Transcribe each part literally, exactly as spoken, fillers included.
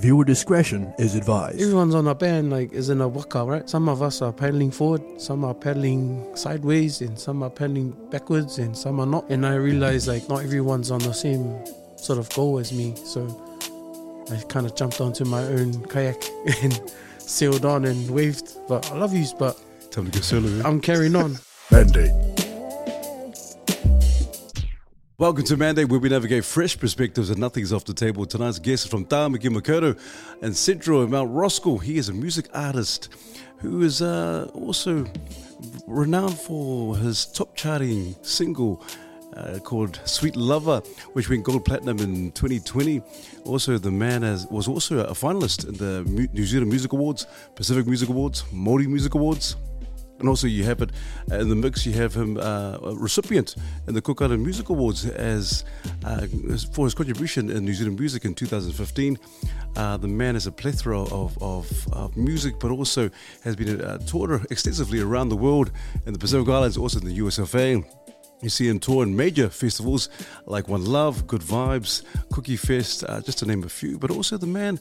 Viewer discretion is advised. Everyone's on a band, like, is in a waka, right? Some of us are paddling forward, some are paddling sideways, and some are paddling backwards, and some are not. And I realised, like, not everyone's on the same sort of goal as me. So I kind of jumped onto my own kayak and sailed on and waved. But I love yous, but time to go solo, I'm carrying on. Mandate. Welcome to Mandate, where we navigate fresh perspectives and nothing's off the table. Tonight's guest is from Tāmaki Makaurau and Central Mount Roskill. He is a music artist who is uh, also renowned for his top-charting single uh, called Sweet Lover, which went gold platinum in twenty twenty. Also, the man has, was also a finalist in the New Zealand Music Awards, Pacific Music Awards, Māori Music Awards. And also you have it in the mix, you have him uh, a recipient in the Cook Island Music Awards as uh, for his contribution in New Zealand music in two thousand fifteen. Uh, the man is a plethora of, of, of music, but also has been uh, toured extensively around the world in the Pacific Islands, also in the U S F A. You see him tour in major festivals like One Love, Good Vibes, Cookie Fest, uh, just to name a few. But also the man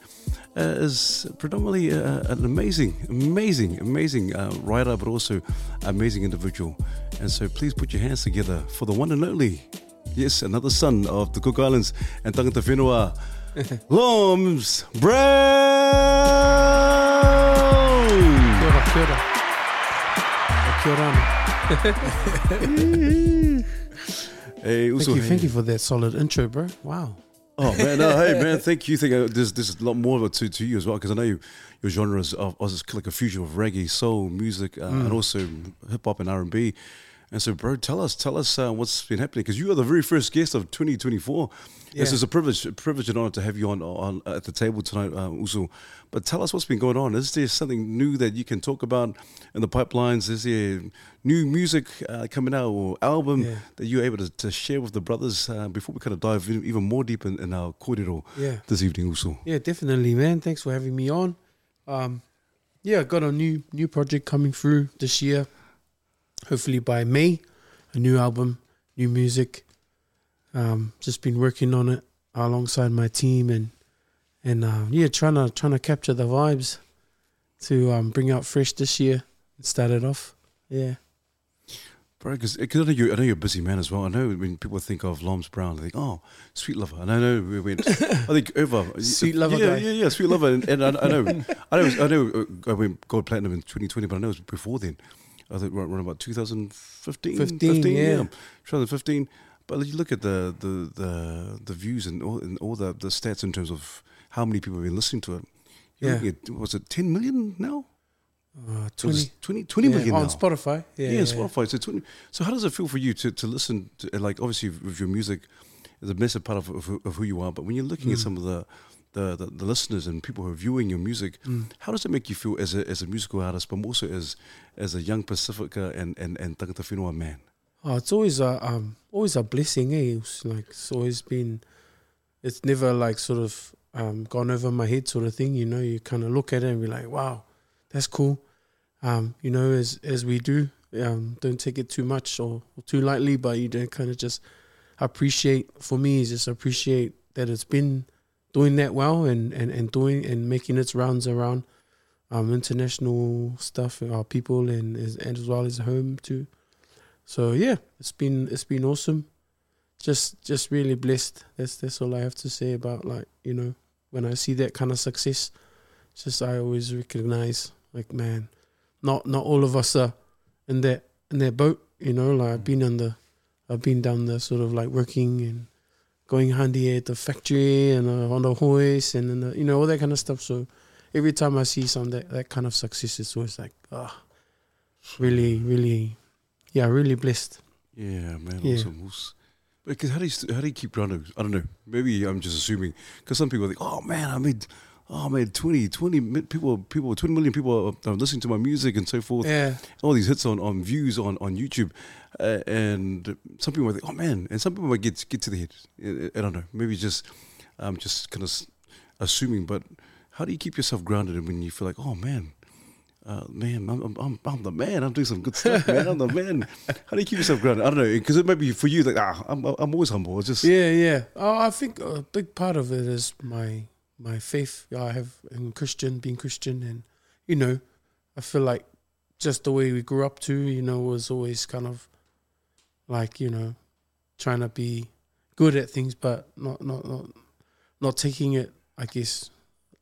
uh, is predominantly uh, an amazing, amazing, amazing uh, writer, but also amazing individual. And so please put your hands together for the one and only, yes, another son of the Cook Islands and Tangata Whenua, Lomez Brown! Kia ora, kia ora. Kia ora. Hey, thank you, thank you for that solid intro, bro. Wow. Oh man, no, hey man, thank you. Think uh, there's there's a lot more of it to to you as well, because I know you, your genres are, are just like a fusion of reggae, soul music, uh, mm. and also hip hop and R and B. And so, bro, tell us, tell us uh, what's been happening, because you are the very first guest of twenty twenty-four. Yeah. This is a privilege, a privilege and honor to have you on, on at the table tonight, um, Uso. But tell us what's been going on. Is there something new that you can talk about in the pipelines? Is there new music uh, coming out or album yeah. that you're able to, to share with the brothers uh, before we kind of dive in, even more deep in, in our kōrero yeah. this evening, Uso? Yeah, definitely, man. Thanks for having me on. Um, yeah, I got a new new project coming through this year. Hopefully by May, a new album, new music. Um, just been working on it alongside my team and and um, yeah, trying to trying to capture the vibes to um, bring out fresh this year. It started off, yeah. Bro, because I know you, I know you're a busy man as well. I know when people think of Lomez Brown, they think, oh, Sweet Lover. And I know we went, I think over Sweet Lover, yeah, guy. yeah, yeah, Sweet Lover. And, and I, I know, I know, I know, I went gold platinum in twenty twenty, but I know it was before then. I think we're around about two thousand fifteen. fifteen, fifteen yeah. yeah. twenty fifteen. But you look at the the, the, the views and all, and all the, the stats in terms of how many people have been listening to it. You're yeah. At, was it ten million now? Uh, twenty, twenty, twenty yeah. million oh, now. On Spotify. Yeah, yeah, yeah, Spotify. So twenty. So how does it feel for you to, to listen to, and like, obviously with your music, it's a massive part of, of, of who you are. But when you're looking mm. at some of the... The, the, the listeners and people who are viewing your music, mm. how does it make you feel as a as a musical artist, but also as as a young Pacifica and and and Tangata Whenua man? Oh, it's always a um always a blessing, eh? It's like it's always been, it's never like sort of um gone over my head sort of thing. You know, you kind of look at it and be like, wow, that's cool. Um, you know, as as we do, um, don't take it too much or, or too lightly, but you don't kind of just appreciate. For me, just appreciate that it's been doing that well and, and, and doing and making its rounds around um, international stuff, our people, and, and as well as home too. So yeah, it's been it's been awesome. Just just really blessed. That's that's all I have to say about, like, you know, when I see that kind of success, it's just I always recognize, like, man, not not all of us are in that in that boat, you know. Like I've been on the I've been down the sort of like working and going handy at the factory and uh, on the hoist and, and uh, you know, all that kind of stuff. So every time I see some that, that kind of success, it's always like, ah, oh, really, really, yeah, really blessed. Yeah, man, yeah. Awesome. Because how do you how do you keep running? I don't know. Maybe I'm just assuming, because some people think, oh man, I made, oh man, twenty, twenty people, people, twenty million people are, are listening to my music and so forth. Yeah, all these hits on, on views on on YouTube. Uh, and some people might think, oh man, and some people might get get to the head. I, I don't know, maybe just um, just kind of assuming. But how do you keep yourself grounded when you feel like, oh man, uh, man, I'm, I'm I'm the man. I'm doing some good stuff, man. I'm the man. How do you keep yourself grounded? I don't know, because it might be for you like, ah, I'm I'm always humble. It's just yeah, yeah. Oh, I think a big part of it is my my faith I have in Christian, being Christian. And, you know, I feel like just the way we grew up to, you know, was always kind of like, you know, trying to be good at things, but not not not, not taking it, I guess,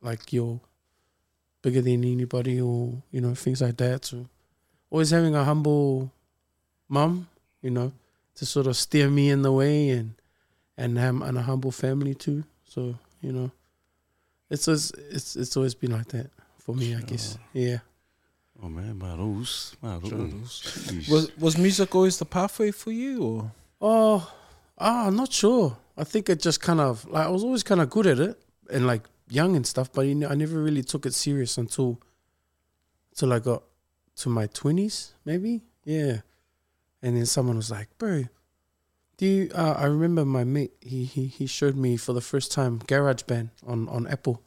like you're bigger than anybody or, you know, things like that. So always having a humble mum, you know, to sort of steer me in the way, and and um, and a humble family too. So, you know, it's it's it's always been like that for me, sure. I guess. Yeah. Oh man, my rules, my rules. Was was music always the pathway for you, or? Oh, ah, oh, I'm not sure. I think it just kind of like I was always kind of good at it and like young and stuff, but you know, I never really took it serious until, until I got to my twenties, maybe. Yeah. And then someone was like, bro, do you, uh, I remember my mate, he, he he showed me for the first time GarageBand on, on Apple.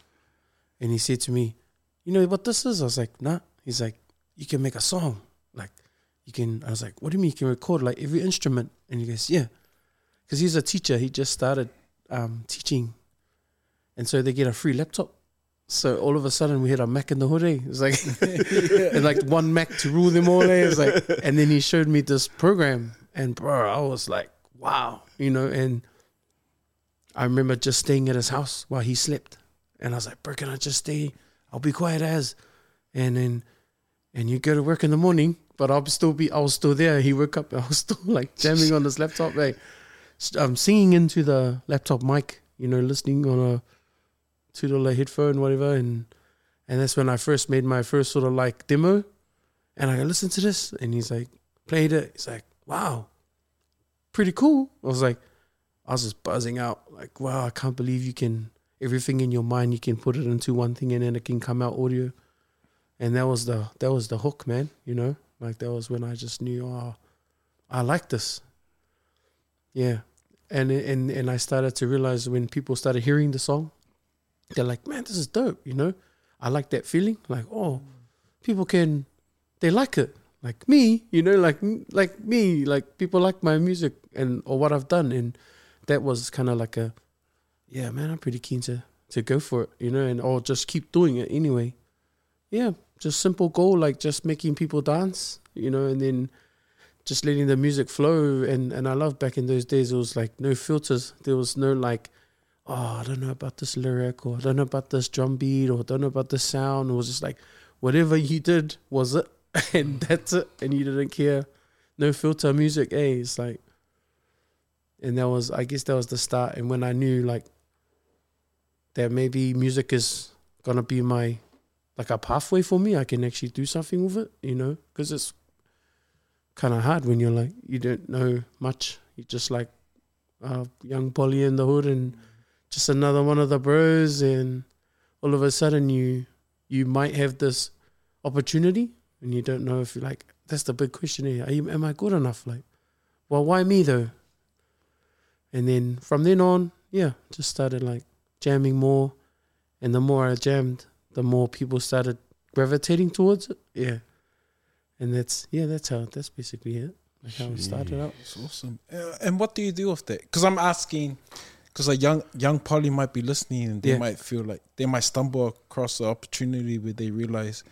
And he said to me, you know what this is? I was like, nah. He's like, you can make a song. Like, you can, I was like, what do you mean you can record like every instrument? And he goes, yeah. Because he's a teacher. He just started um, teaching. And so they get a free laptop. So all of a sudden we had a Mac in the hood, eh? It was like, and like one Mac to rule them all, eh? It was like, and then he showed me this program, and bro, I was like, wow, you know. And I remember just staying at his house while he slept, and I was like, bro, can I just stay? I'll be quiet as, and then, and you go to work in the morning, but I'll still be, I was still there. He woke up, and I was still like jamming on this laptop, eh? I'm singing into the laptop mic, you know, listening on a two dollar headphone, whatever, and and that's when I first made my first sort of like demo, and I go, listen to this, and he's like, played it, he's like, wow, pretty cool. I was like, I was just buzzing out, like, wow, I can't believe you can, everything in your mind, you can put it into one thing, and then it can come out audio, and that was the that was the hook, man, you know, like that was when I just knew, oh, I like this, yeah, and and and I started to realize when people started hearing the song. They're like, man, this is dope, you know? I like that feeling. Like, oh, people can, they like it. Like me, you know, like like me, like people like my music and or what I've done. And that was kind of like a, yeah, man, I'm pretty keen to, to go for it, you know, and or just keep doing it anyway. Yeah, just simple goal, like just making people dance, you know, and then just letting the music flow. And, and I love back in those days, it was like no filters. There was no like, oh, I don't know about this lyric, or I don't know about this drum beat, or I don't know about this sound. It was just like, whatever you did was it, and that's it, and you didn't care. No filter music, eh? It's like, and that was, I guess that was the start. And when I knew, like, that maybe music is going to be my, like, a pathway for me, I can actually do something with it, you know, because it's kind of hard when you're like, you don't know much. You're just like a young poly in the hood, and just another one of the bros, and all of a sudden you you might have this opportunity, and you don't know if you're like, that's the big question here. Are you, am I good enough? Like, well, why me though? And then from then on, yeah, just started like jamming more, and the more I jammed, the more people started gravitating towards it. Yeah, and that's yeah, that's how that's basically it. Like how it started out. That's awesome. Uh, and what do you do with that? Because I'm asking. Because a young young poly might be listening, and they yeah. might feel like they might stumble across the opportunity where they realize,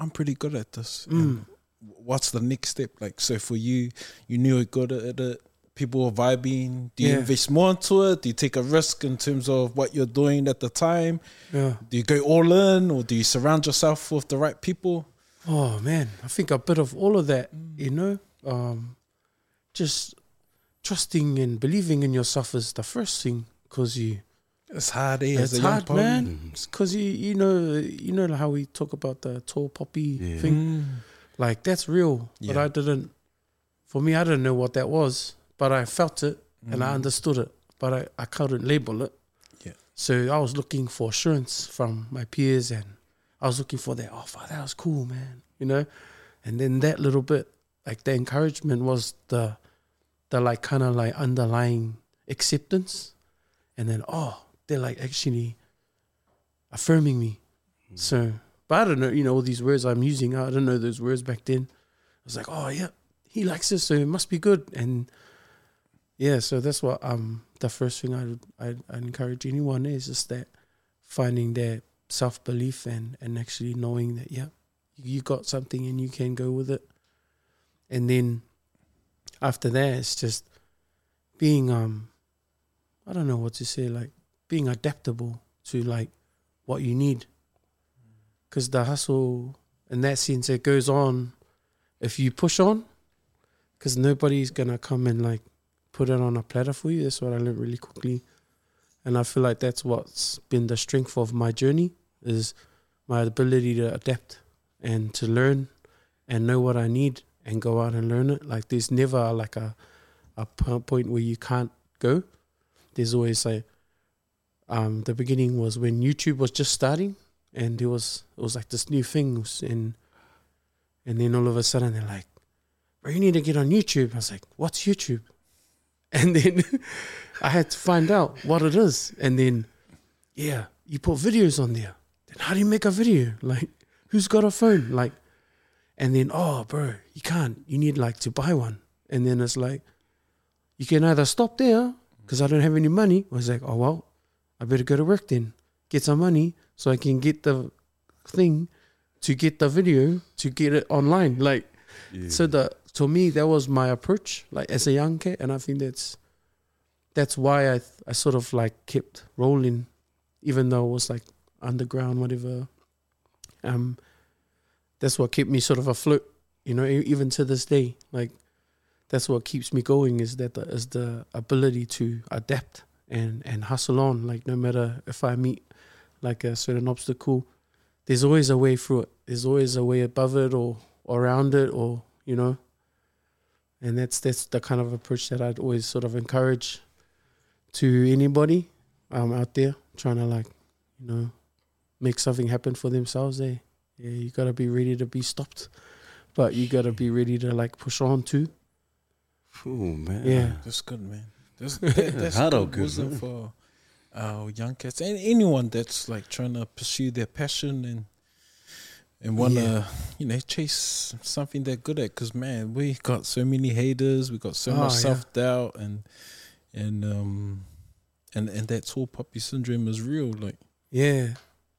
I'm pretty good at this. Mm. What's the next step? Like, so for you, you knew you're good at it. People are vibing. Do you yeah. invest more into it? Do you take a risk in terms of what you're doing at the time? Yeah. Do you go all in, or do you surround yourself with the right people? Oh man, I think a bit of all of that. Mm. You know, um, just. Trusting and believing in yourself is the first thing, because you. It's hard, eh? It's hard, man. Because you, you know, you know how we talk about the tall poppy yeah. thing, mm. like that's real. Yeah. But I didn't. For me, I didn't know what that was, but I felt it mm. and I understood it, but I, I couldn't label it. Yeah. So I was looking for assurance from my peers, and I was looking for that. Oh, that was cool, man. You know, and then that little bit, like the encouragement, was the. The like kind of like underlying acceptance, and then oh, they're like actually affirming me. Mm. So, but I don't know, you know, all these words I'm using, I don't know those words back then. I was like, oh yeah, he likes this, so it must be good. And yeah, so that's what um the first thing I I, I encourage anyone is just that finding that self-belief and, and actually knowing that, yeah, you got something and you can go with it. And then after that, it's just being, um, I don't know what to say, like being adaptable to like what you need. Because the hustle, in that sense, it goes on if you push on, because nobody's going to come and like put it on a platter for you. That's what I learned really quickly. And I feel like that's what's been the strength of my journey, is my ability to adapt and to learn and know what I need and go out and learn it. Like there's never like a, a point where you can't go. There's always like, um, the beginning was when YouTube was just starting, and there was, it was like this new thing, and, and then all of a sudden they're like, well, you need to get on YouTube. I was like, what's YouTube? And then I had to find out what it is. And then, yeah, you put videos on there. Then how do you make a video? Like, who's got a phone? Like, and then, oh, bro, you can't. You need, like, to buy one. And then it's like, you can either stop there because I don't have any money. I was like, oh, well, I better go to work then. Get some money so I can get the thing to get the video to get it online. Like, yeah. so the... To me, that was my approach, like as a young kid, and I think that's that's why I I sort of like kept rolling, even though it was like underground, whatever. Um, that's what kept me sort of afloat, you know. Even to this day, like that's what keeps me going, is that the, is the ability to adapt and and hustle on. Like no matter if I meet like a certain obstacle, there's always a way through it. There's always a way above it or, or around it, or you know. And that's that's the kind of approach that I'd always sort of encourage to anybody um, out there trying to, like, you know, make something happen for themselves. Eh? Yeah, you got to be ready to be stopped, but you got to be ready to, like, push on too. Oh, man. Yeah. That's good, man. That's, that, that's good, good wisdom man. For our young cats and anyone that's, like, trying to pursue their passion and And want to, yeah. you know, chase something they're good at. Because, man, we got so many haters. We got so oh, much yeah. self-doubt. And and um, and and that tall poppy syndrome is real. Like, yeah.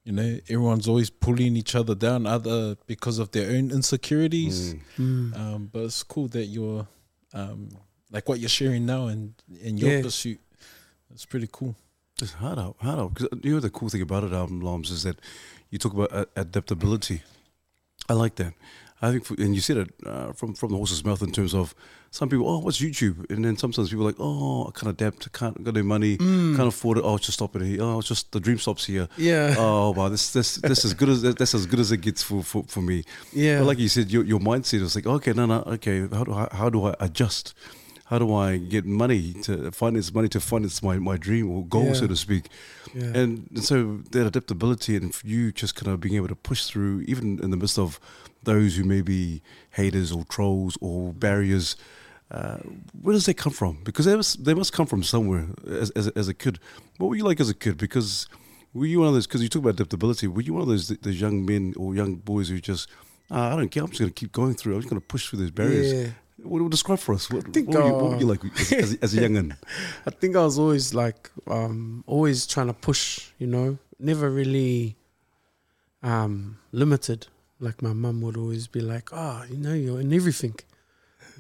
You know, everyone's always pulling each other down other because of their own insecurities. Mm. Mm. Um, but it's cool that you're, um, like, what you're sharing now and, and your yeah. pursuit. It's pretty cool. It's hard out, hard out. Because you know the cool thing about it, um, Loms, is that you talk about adaptability. I like that. I think, for, and you said it uh, from from the horse's mouth in terms of some people. Oh, what's YouTube? And then sometimes people are like, oh, I can't adapt. I can't got no money. Mm. Can't afford it. Oh, just stop it here. Oh, it's just the dream stops here. Yeah. Oh wow, this this this as good as that's as good as it gets for for, for me. Yeah. But like you said, your your mindset is like, okay, no, no, okay. How do I, how do I adjust? How do I get money to finance money to finance my, my dream or goal, yeah. so to speak? Yeah. And, and so that adaptability and you just kind of being able to push through, even in the midst of those who may be haters or trolls or barriers, uh, where does that come from? Because they must, they must come from somewhere as, as, as a kid. What were you like as a kid? Because were you one of those, because you talk about adaptability, were you one of those, those young men or young boys who just, ah, I don't care, I'm just going to keep going through, I'm just going to push through those barriers? Yeah. What would describe for us? What, think, what, were, you, what were you like as, as, as a young'un? I think I was always like, um, always trying to push, you know, never really um, limited. Like my mum would always be like, oh, you know, you're in everything.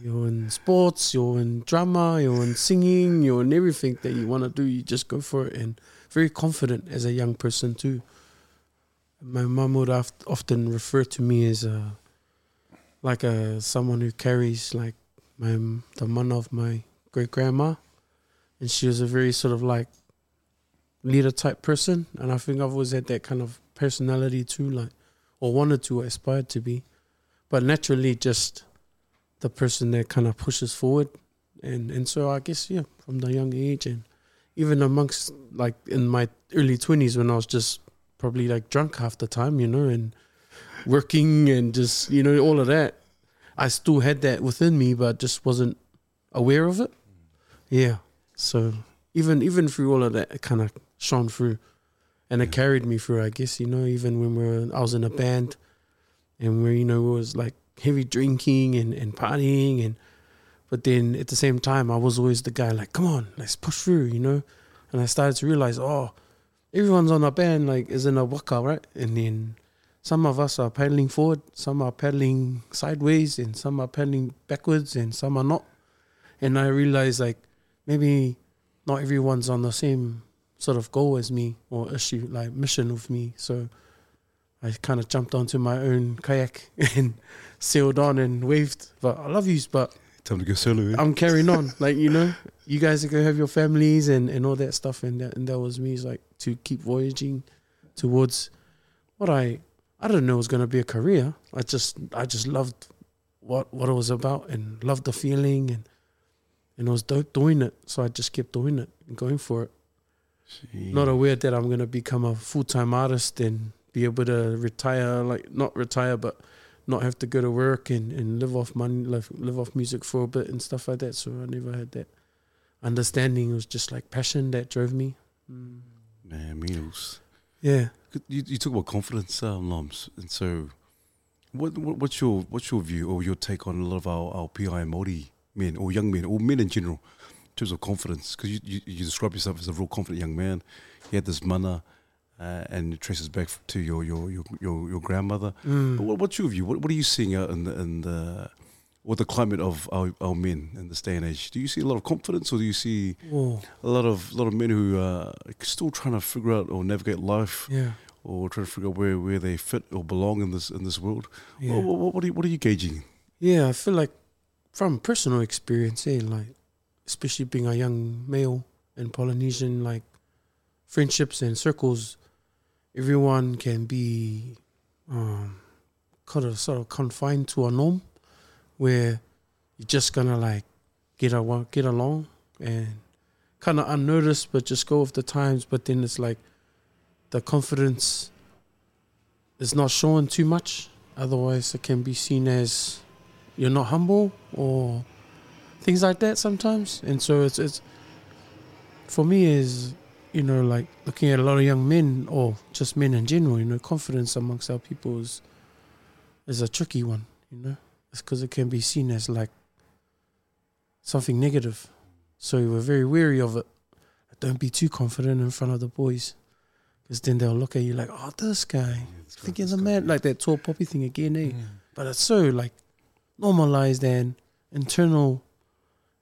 You're in sports, you're in drama, you're in singing, you're in everything that you want to do. You just go for it. And very confident as a young person too. My mum would aft- often refer to me as a, like a someone who carries like my the mana of my great grandma, and she was a very sort of like leader type person, and I think I've always had that kind of personality too, like or wanted to, or aspired to be, but naturally just the person that kind of pushes forward, and and so I guess yeah from the young age and even amongst like in my early twenties when I was just probably like drunk half the time, you know, and working and just, you know, all of that. I still had that within me, but just wasn't aware of it. Yeah. So even even through all of that, it kind of shone through, and it carried me through, I guess, you know, even when we were, I was in a band and we, you know, it was like heavy drinking and, and partying. And but then at the same time, I was always the guy like, come on, let's push through, you know. And I started to realize, oh, everyone's on a band, like, is in a waka, right? And then some of us are paddling forward, some are paddling sideways, and some are paddling backwards, and some are not. And I realised, like, maybe not everyone's on the same sort of goal as me or issue, like, mission with me. So I kind of jumped onto my own kayak and sailed on and waved, but I love yous, but time to go solo, eh? I'm carrying on. Like, you know, you guys are going to have your families and, and all that stuff. And that, and that was me, like, to keep voyaging towards what I, I don't know was going to be a career. I just, I just loved what, what it was about and loved the feeling, and, and I was dope doing it. So I just kept doing it and going for it. Jeez. Not aware that I'm going to become a full-time artist and be able to retire, like, not retire, but not have to go to work and, and live off money, live, live off music for a bit and stuff like that. So I never had that understanding. It was just like passion that drove me. Mm. Man, meals. Yeah. You, you talk about confidence, uh, Loms. And so what, what what's your what's your view or your take on a lot of our, our P I and Māori men or young men or men in general in terms of confidence? Because you, you, you describe yourself as a real confident young man. You had this mana. Uh, and it traces back to your your your your, your grandmother. Mm. But what, what's your view? What, what are you seeing out in the, in the or the climate of our, our men in this day and age? Do you see a lot of confidence, or do you see Whoa. a lot of lot of men who are still trying to figure out or navigate life, yeah. or trying to figure out where, where they fit or belong in this in this world? Yeah. What, what, what are you, what are you gauging? Yeah, I feel like from personal experience, eh, like especially being a young male in Polynesian like friendships and circles. Everyone can be um, kind of sort of confined to a norm where you're just going to like get, a, get along and kind of unnoticed, but just go with the times. But then it's like the confidence is not shown too much. Otherwise it can be seen as you're not humble or things like that sometimes. And so it's, it's for me is... you know, like looking at a lot of young men or just men in general, you know, confidence amongst our people is, is a tricky one, you know. It's because it can be seen as like something negative. So we're very wary of it. Don't be too confident in front of the boys, because then they'll look at you like, oh, this guy, yeah, think he's a man, like that tall poppy thing again, eh? Yeah. But it's so like normalized and internal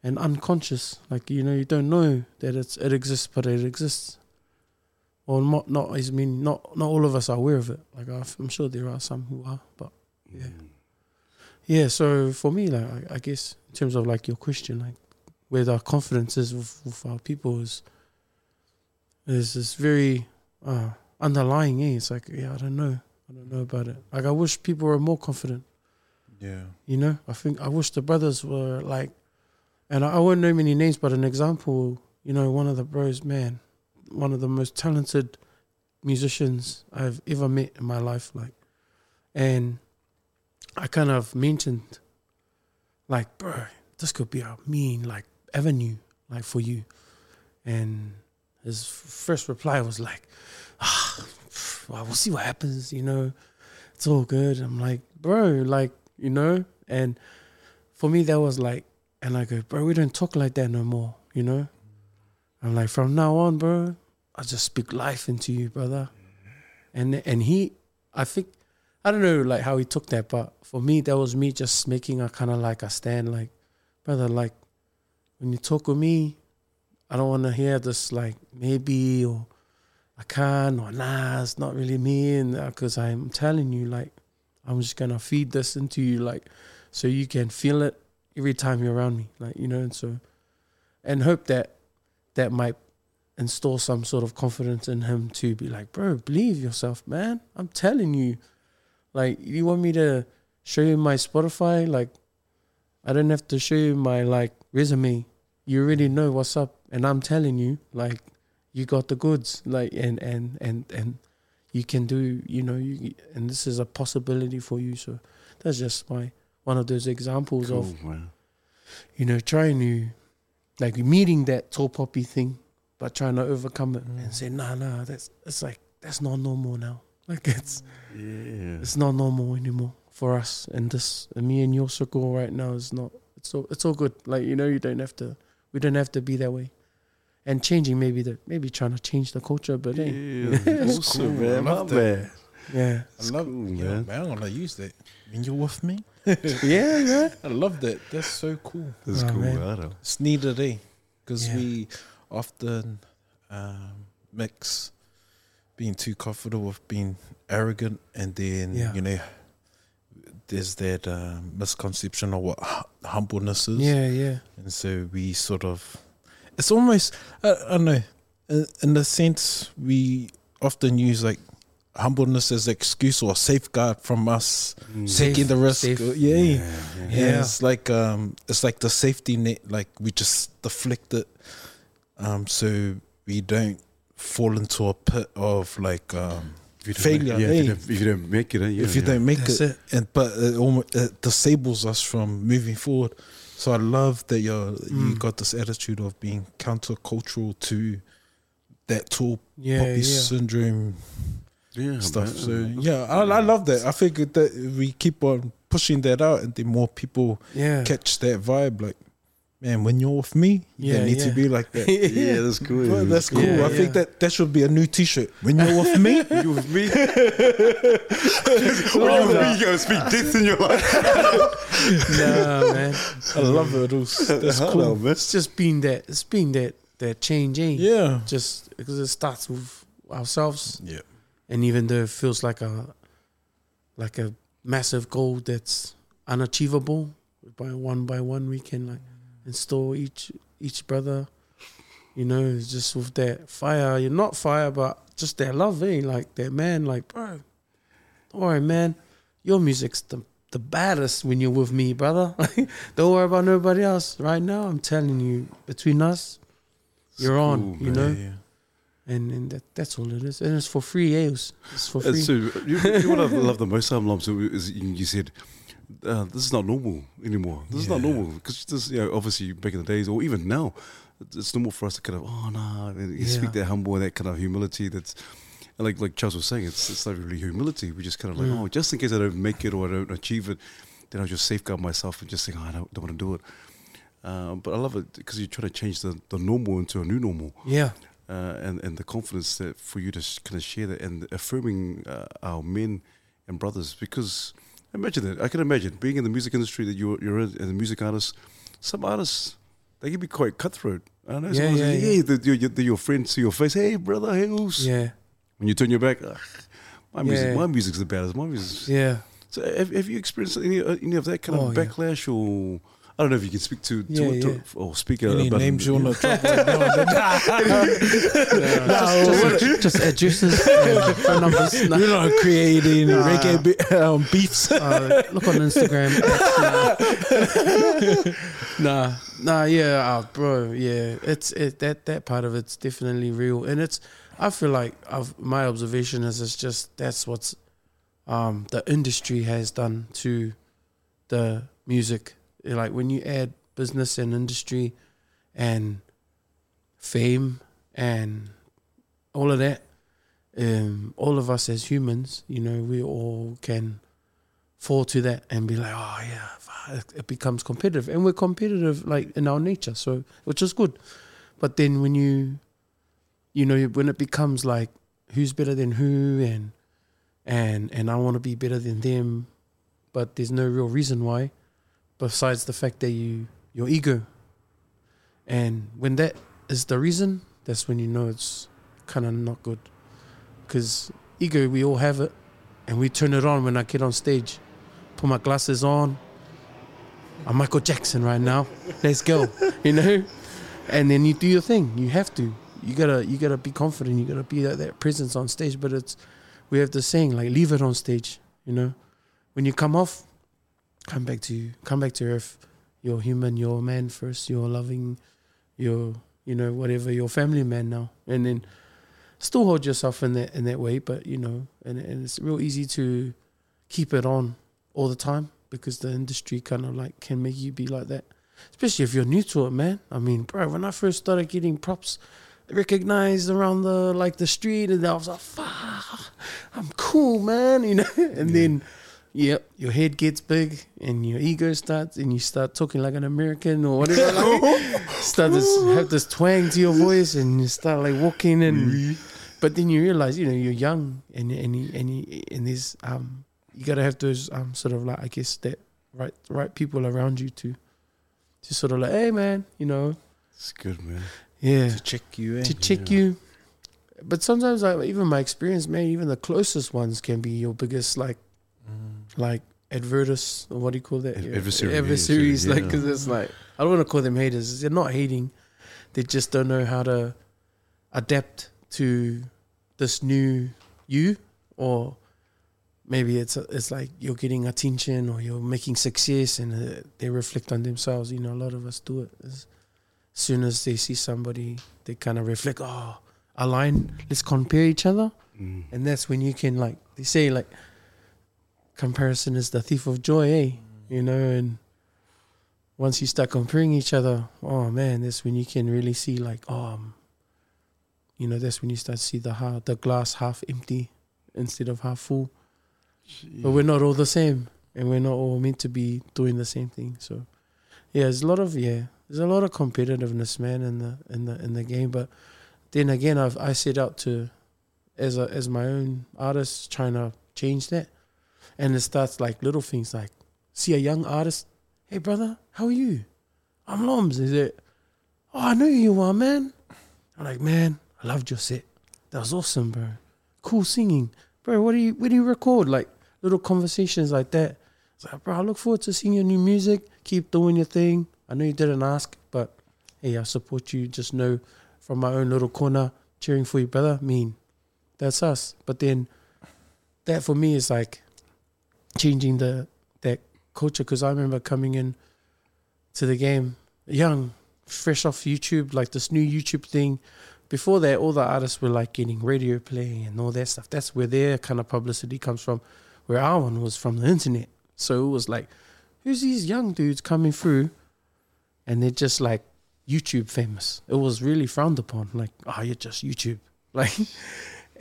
and unconscious, like, you know, you don't know that it's it exists, but it exists. Or not, not I mean, not not all of us are aware of it. Like, I'm sure there are some who are, but yeah, mm. yeah. So for me, like, I, I guess in terms of like your question, like where our confidence is with, with our people is is is very uh, underlying. Eh? It's like, yeah, I don't know, I don't know about it. Like, I wish people were more confident. Yeah, you know, I think I wish the brothers were like. And I won't know many names, but an example, you know, one of the bros, man, one of the most talented musicians I've ever met in my life, like, and I kind of mentioned, like, bro, this could be a mean, like, avenue, like, for you. And his first reply was like, ah, well, we'll see what happens, you know, it's all good. I'm like, bro, like, you know, and for me, that was like, and I go, bro, we don't talk like that no more, you know? I'm like, from now on, bro, I just speak life into you, brother. And and he, I think, I don't know, like, how he took that, but for me, that was me just making a kind of, like, a stand, like, brother, like, when you talk with me, I don't want to hear this, like, maybe, or I can't, or nah, it's not really me, and because I'm telling you, like, I'm just going to feed this into you, like, so you can feel it every time you're around me, like, you know, and so, and hope that that might instill some sort of confidence in him to be like, bro, believe yourself, man. I'm telling you, like, you want me to show you my Spotify? Like, I don't have to show you my, like, resume. You already know what's up. And I'm telling you, like, you got the goods, like, and, and, and, and you can do, you know, you, and this is a possibility for you. So that's just my, one of those examples cool, of, wow. you know, trying to, like, meeting that tall poppy thing, but trying to overcome it mm. and say, nah, nah, that's, it's like, that's not normal now. Like, it's, yeah. it's not normal anymore for us. And this, and me and your circle right now is not, it's all, it's all good. Like, you know, you don't have to, we don't have to be that way. and changing maybe the maybe trying to change the culture. But yeah, hey. That's awesome, cool, man. I love that. Yeah, I love cool, yeah, man. man. I want to use that when you're with me. Yeah, yeah. I love that. That's so cool. That's oh, cool, man. It's needed, eh? Because yeah. we often um, mix being too comfortable with being arrogant, and then yeah. you know, there's that uh, misconception of what h- humbleness is. Yeah, yeah. And so we sort of, it's almost, I, I don't know, in, in a sense, we often use like humbleness as an excuse or a safeguard from us mm. taking the risk. Safe. Yeah. Yeah, yeah. yeah. yeah. It's like um, it's like the safety net. Like we just deflect it, um, so we don't fall into a pit of like um, failure. Yeah, eh? if, you if you don't make it, eh? yeah, if you yeah. don't make That's it, it. And, but it, almost, it disables us from moving forward. So I love that you're mm. you got this attitude of being countercultural to that tall yeah, poppy yeah. syndrome. Yeah, stuff. Man. So yeah, I, I love that. I figured that we keep on pushing that out, and then more people yeah. catch that vibe. Like, man, when you're with me, yeah, you need yeah. to be like that. Yeah, that's cool. Bro, that's cool. Yeah, I yeah. think that that should be a new T-shirt. When you're with me, you with me. When you're with me, you gotta speak death in your life. Nah, man, I love it. That's cool. Know, it's just being that. It's being that that changing. Yeah, just because it starts with ourselves. Yeah. And even though it feels like a like a massive goal that's unachievable, by one by one we can like install each each brother, you know, just with that fire. You're not fire, but just that love, eh? Like that, man. Like, bro, don't worry, man. Your music's the the baddest when you're with me, brother. Don't worry about nobody else right now. I'm telling you, between us, you're cool, on. You man. know. Yeah. And, and that, that's all it is. And it's for free, eh? It's for free. So, you, you what I love the most, um, Lomz, is you said, uh, this is not normal anymore. This yeah. is not normal. Because, you know, obviously back in the days, or even now, it's normal for us to kind of, oh, nah, and you yeah. speak that humble and that kind of humility that's, and like like Charles was saying, it's, it's not really humility. We just kind of like, mm. oh, just in case I don't make it or I don't achieve it, then I'll just safeguard myself and just think, oh, I don't, don't want to do it. Uh, but I love it because you're trying to change the, the normal into a new normal. Yeah. Uh, and, and the confidence that for you to sh- kind of share that and affirming uh, our men and brothers, because imagine that, I can imagine being in the music industry that you're, you're in, as a music artist, some artists, they can be quite cutthroat. I don't know, yeah, yeah, say, yeah. Hey, the, your, the, your friend to your face, hey brother, hey who's? Yeah. When you turn your back, ah, my, yeah. music, my music's the baddest, my music's. Yeah. So have, have you experienced any, any of that kind oh, of backlash yeah. or... I don't know if you can speak to, to, yeah, to yeah. or speak out about names you want to drop. Just addresses, and phone numbers. Nah. You're not creating nah. reggae be- um, beats. Uh, look on Instagram. Nah. nah, nah, yeah, uh, bro, yeah. It's it, that that part of it's definitely real, and it's. I feel like I've, my observation is it's just that's what's um, the industry has done to the music. Like when you add business and industry and fame and all of that, um, all of us as humans, you know, we all can fall to that and be like, oh yeah, it becomes competitive. And we're competitive like in our nature, so which is good. But then when you, you know, when it becomes like who's better than who and and and I want to be better than them, but there's no real reason why. Besides the fact that you, your ego. And when that is the reason, that's when you know it's kind of not good. Because ego, we all have it. And we turn it on when I get on stage. Put my glasses on. I'm Michael Jackson right now. Let's go. You know? And then you do your thing. You have to. You gotta you gotta be confident. You gotta be that, that presence on stage. But it's, we have the saying, like, leave it on stage. You know? When you come off, Come back to you. Come back to earth. You're human. You're a man first. You're loving. You're, you know, whatever. You're a family man now. And then still hold yourself in that in that way. But, you know, and, and it's real easy to keep it on all the time because the industry kind of like can make you be like that. Especially if you're new to it, man. I mean, bro, when I first started getting props recognized around the, like, the street, and I was like, fuck, I'm cool, man, you know. And yeah. then... Yep, your head gets big and your ego starts, and you start talking like an American or whatever. Like, start this, have this twang to your voice, and you start like walking. And but then you realize, you know, you're young, and and and you, and there's um, you gotta have those um, sort of like I guess that right right people around you to to sort of like, hey man, you know, it's good man, yeah, to check you, eh? to check yeah. you. But sometimes, like even my experience, man, even the closest ones can be your biggest like. Mm. Like advertis or what do you call that? Adversaries, adversaries, yeah. Like because it's like I don't want to call them haters. They're not hating. They just don't know how to adapt to this new you, or maybe it's it's like you're getting attention or you're making success, and uh, they reflect on themselves. You know, a lot of us do it. As soon as they see somebody, they kind of reflect. Oh, align. Let's compare each other, mm. and that's when you can like they say like. Comparison is the thief of joy, eh? You know, and once you start comparing each other, oh man, that's when you can really see, like, oh, um, you know, that's when you start to see the half, the glass half empty instead of half full. Jeez. But we're not all the same, and we're not all meant to be doing the same thing. So, yeah, there's a lot of yeah, there's a lot of competitiveness, man, in the in the in the game. But then again, I've I set out to, as a as my own artist, trying to change that. And it starts like little things like, see a young artist, hey brother, how are you? I'm Loms. Is it? Oh, I know who you are, man. I'm like, man, I loved your set. That was awesome, bro. Cool singing, bro. What do you? Where do you record? Like little conversations like that. It's like, bro, I look forward to seeing your new music. Keep doing your thing. I know you didn't ask, but hey, I support you. Just know, from my own little corner, cheering for you, brother. Mean, that's us. But then, that for me is like. Changing the that culture, because I remember coming in to the game young, fresh off YouTube, like this new YouTube thing. Before that, all the artists were like getting radio play and all that stuff. That's where their kind of publicity comes from, where our one was from the internet. So it was like, who's these young dudes coming through and they're just like YouTube famous? It was really frowned upon, like, oh, you're just YouTube. Like,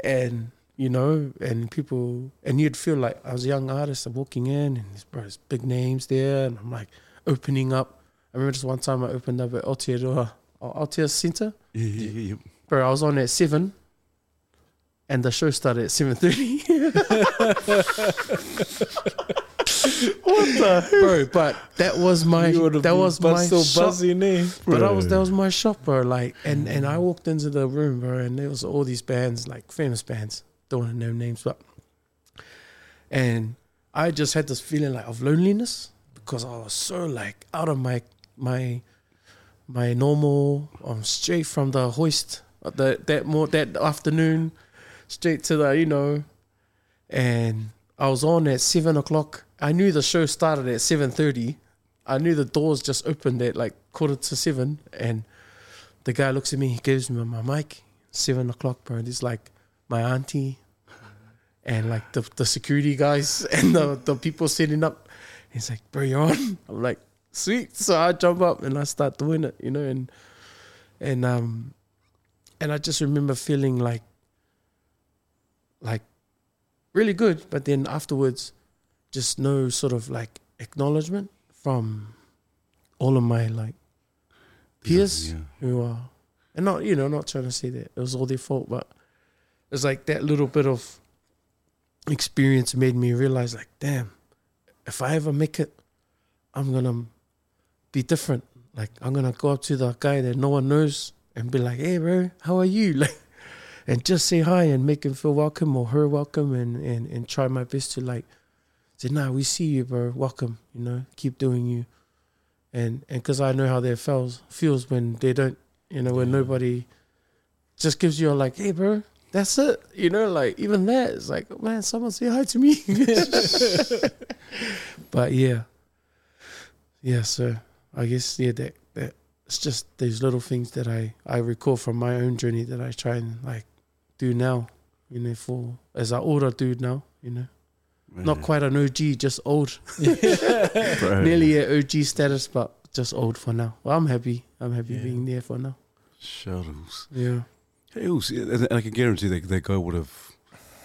and... You know, and people, and you'd feel like I was a young artist, I'm walking in, and there's, bro, there's big names there, and I'm like opening up. I remember just one time I opened up at Aotearoa, Aotearoa Centre. Yeah, yeah, yeah. Bro, I was on at seven, and the show started at seven thirty. What the hell? Bro? But that was my that was my so shop. Buzzy name, but I was that was my shop, bro. Like, and and I walked into the room, bro, and there was all these bands, like famous bands. Don't want to know names, but and I just had this feeling like of loneliness because I was so like out of my my my normal. I'm straight from the hoist the, that more that afternoon, straight to the you know, and I was on at seven o'clock. I knew the show started at seven thirty. I knew the doors just opened at like quarter to seven, and the guy looks at me. He gives me my mic. Seven o'clock, bro. And he's like. My auntie and like the, the security guys and the, the people setting up. He's like, bro, you're on. I'm like, sweet. So I jump up and I start doing it, you know, and and um and I just remember feeling like like really good, but then afterwards just no sort of like acknowledgement from all of my like peers yeah, yeah. who are and not you know, not trying to say that it was all their fault, but it's like that little bit of experience made me realize, like, damn, if I ever make it, I'm going to be different. Like, I'm going to go up to the guy that no one knows and be like, hey, bro, how are you? Like, and just say hi and make him feel welcome or her welcome and, and, and try my best to, like, say, nah, we see you, bro. Welcome, you know, keep doing you. And because and I know how that feels, feels when they don't, you know, when yeah. nobody just gives you a, like, hey, bro. That's it, you know, like, even that, it's like, oh, man, someone say hi to me. But, yeah. Yeah, so, I guess, yeah, that, that it's just these little things that I, I recall from my own journey that I try and, like, do now, you know, for, as an older dude now, you know. Man. Not quite an O G, just old. Nearly an O G status, but just old for now. Well, I'm happy. I'm happy yeah. being there for now. Shuttles. Yeah. Was, and I can guarantee that that guy would have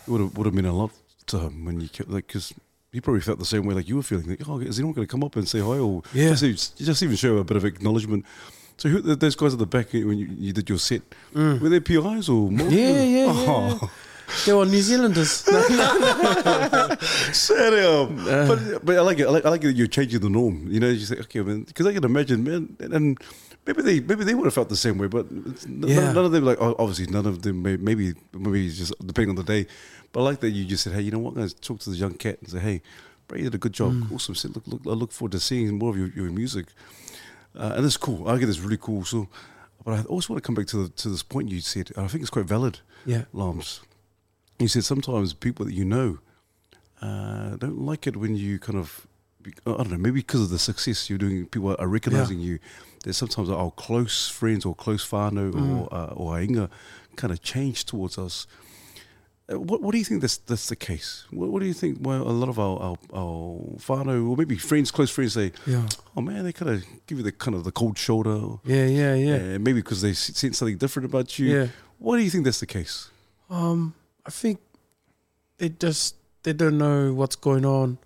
would have would have meant a lot to him when you kept like because he probably felt the same way like you were feeling. Like, oh, is anyone going to come up and say hi or yeah. just, just even show a bit of acknowledgement? So who, those guys at the back when you, you did your set, mm. were they P Is or more? Yeah, yeah, oh. yeah. They were New Zealanders. No, no, no. Shut up. Uh, but, but I like it. I like, I like that you're changing the norm. You know, you say, okay, man, because I can imagine, man, and, and maybe they maybe they would have felt the same way, but yeah. none, none of them, like, obviously none of them, may, maybe, maybe just depending on the day. But I like that you just said, hey, you know what, guys, talk to the young cat and say, hey, bro, you did a good job. Mm. Awesome. So look, look, I look forward to seeing more of your, your music. Uh, and it's cool. I think it's really cool. So, but I also want to come back to the, to this point you said, and I think it's quite valid, yeah. Lams. You said sometimes people that you know uh, don't like it when you kind of, I don't know, maybe because of the success you're doing, people are recognising yeah. you. That sometimes our close friends or close whānau mm. or uh, or ainga kind of change towards us. What what do you think that's that's the case? What, what do you think? Well, a lot of our, our, our whānau or maybe friends, close friends, say, yeah. "Oh man, they kind of give you the kind of the cold shoulder." Or, yeah, yeah, yeah. Uh, maybe because they sense something different about you. Yeah. Why do you think that's the case? Um, I think they just they don't know what's going on.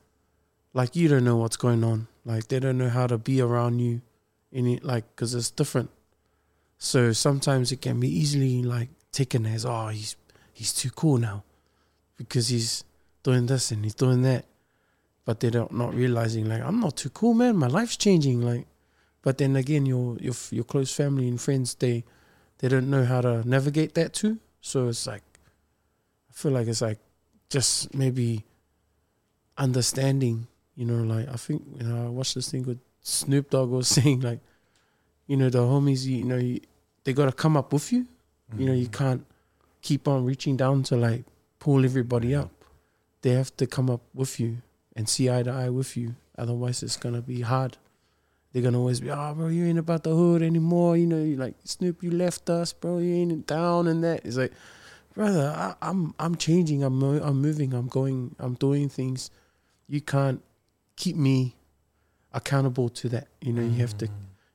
Like you don't know what's going on. Like they don't know how to be around you, in it, like because it's different. So sometimes it can be easily like taken as, "Oh, he's." He's too cool now because he's doing this and he's doing that. But they're not realizing, like, I'm not too cool, man. My life's changing. Like, but then again, your your your close family and friends, they they don't know how to navigate that too. So it's like, I feel like it's like just maybe understanding, you know, like I think, you know, I watched this thing with Snoop Dogg was saying, like, you know, the homies, you know, you, they got to come up with you. Mm-hmm. You know, you can't keep on reaching down to like pull everybody up. They have to come up with you and see eye to eye with you. Otherwise it's gonna be hard. They're gonna always be, oh bro, you ain't about the hood anymore. You know, you like Snoop, you left us, bro. You ain't down and that. It's like, brother, I, I'm I'm changing. I'm mo- I'm moving. I'm going. I'm doing things. You can't keep me accountable to that. You know, mm. you have to.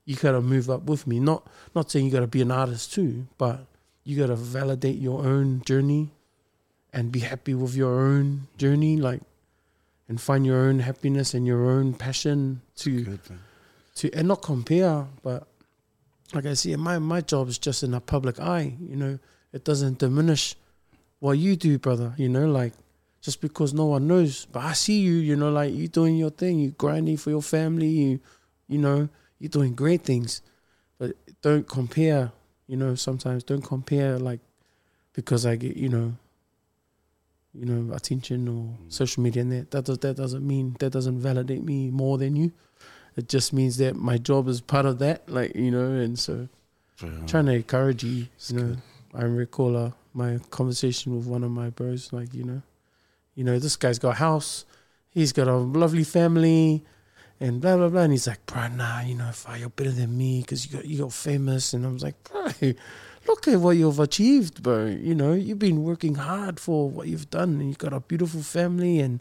You gotta move up with me. Not not saying you gotta be an artist too, but you got to validate your own journey and be happy with your own journey, like, and find your own happiness and your own passion to, Good, to and not compare. But like I see, my, my job is just in the public eye, you know, it doesn't diminish what you do, brother, you know, like just because no one knows, but I see you, you know, like you doing your thing, you grinding for your family, you, you know, you're doing great things, but don't compare. You know, sometimes don't compare, like, because I get, you know, you know, attention or mm. social media and that. That, does, that doesn't mean, that doesn't validate me more than you. It just means that my job is part of that, like, you know, and so yeah. trying to encourage you, it's you know. Good. I recall uh, my conversation with one of my bros, like, you know, you know, this guy's got a house, he's got a lovely family, and blah, blah, blah. And he's like, bro, nah, you know, far, you're better than me because you got, you got famous. And I was like, bro, look at what you've achieved, bro. You know, you've been working hard for what you've done and you've got a beautiful family and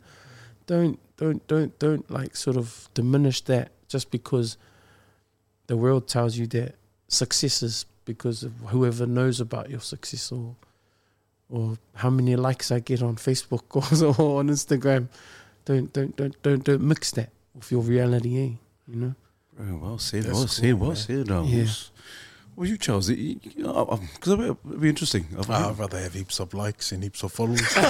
don't, don't, don't, don't like sort of diminish that just because the world tells you that success is because of whoever knows about your success or, or how many likes I get on Facebook or, or on Instagram. Don't, don't, don't, don't, don't mix that with your reality, eh? You know? Well said, That's well cool, said, well man. said. Um, yeah. Well, you, Charles, because it would be interesting. I've I'd heard. rather have heaps of likes and heaps of followers. Charles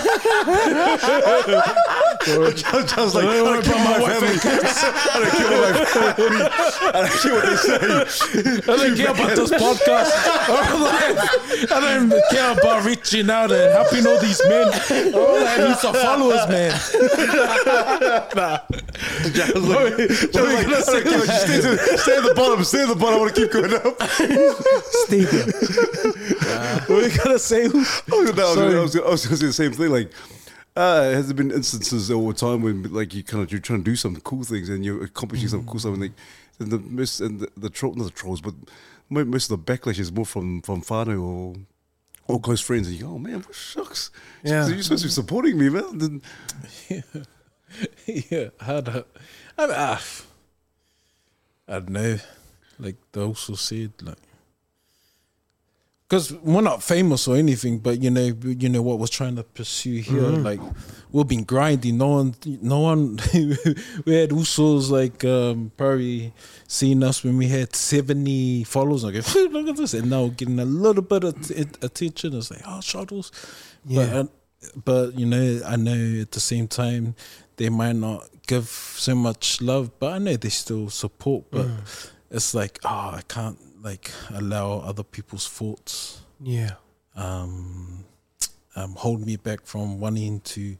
like, I don't care what my family thinks. I don't care what my family I don't care what they say. I don't care about this podcast. I don't even care about reaching out and helping all these men. All I have heaps of followers, man. Nah. Charles like, stay at the bottom, stay at the bottom. I want to keep going up. Stay there. Uh, what are you going to say? Oh, no, Sorry. I was going to say the same thing, like, Uh, has there been instances all the time when, like, you kind of you're trying to do some cool things and you're accomplishing mm-hmm. some cool stuff, and, like, and the most and the, the troll, not the trolls, but most of the backlash is more from from whānau or or close friends, and you go, oh man, what shucks, yeah. you're supposed to be supporting me, man. Yeah, yeah, hard. I, mean, uh, I don't know, like they also said, like because we're not famous or anything, but you know, you know what we're trying to pursue here. Mm. Like we've been grinding. No one, no one. We had Usos like um, probably seeing us when we had seventy followers. I go, look at this, and now getting a little bit of t- attention. It's like, oh, shuttles. Yeah. But, but you know, I know at the same time they might not give so much love, but I know they still support. But mm. it's like, oh, I can't. Like allow other people's thoughts, yeah, um, um, hold me back from wanting to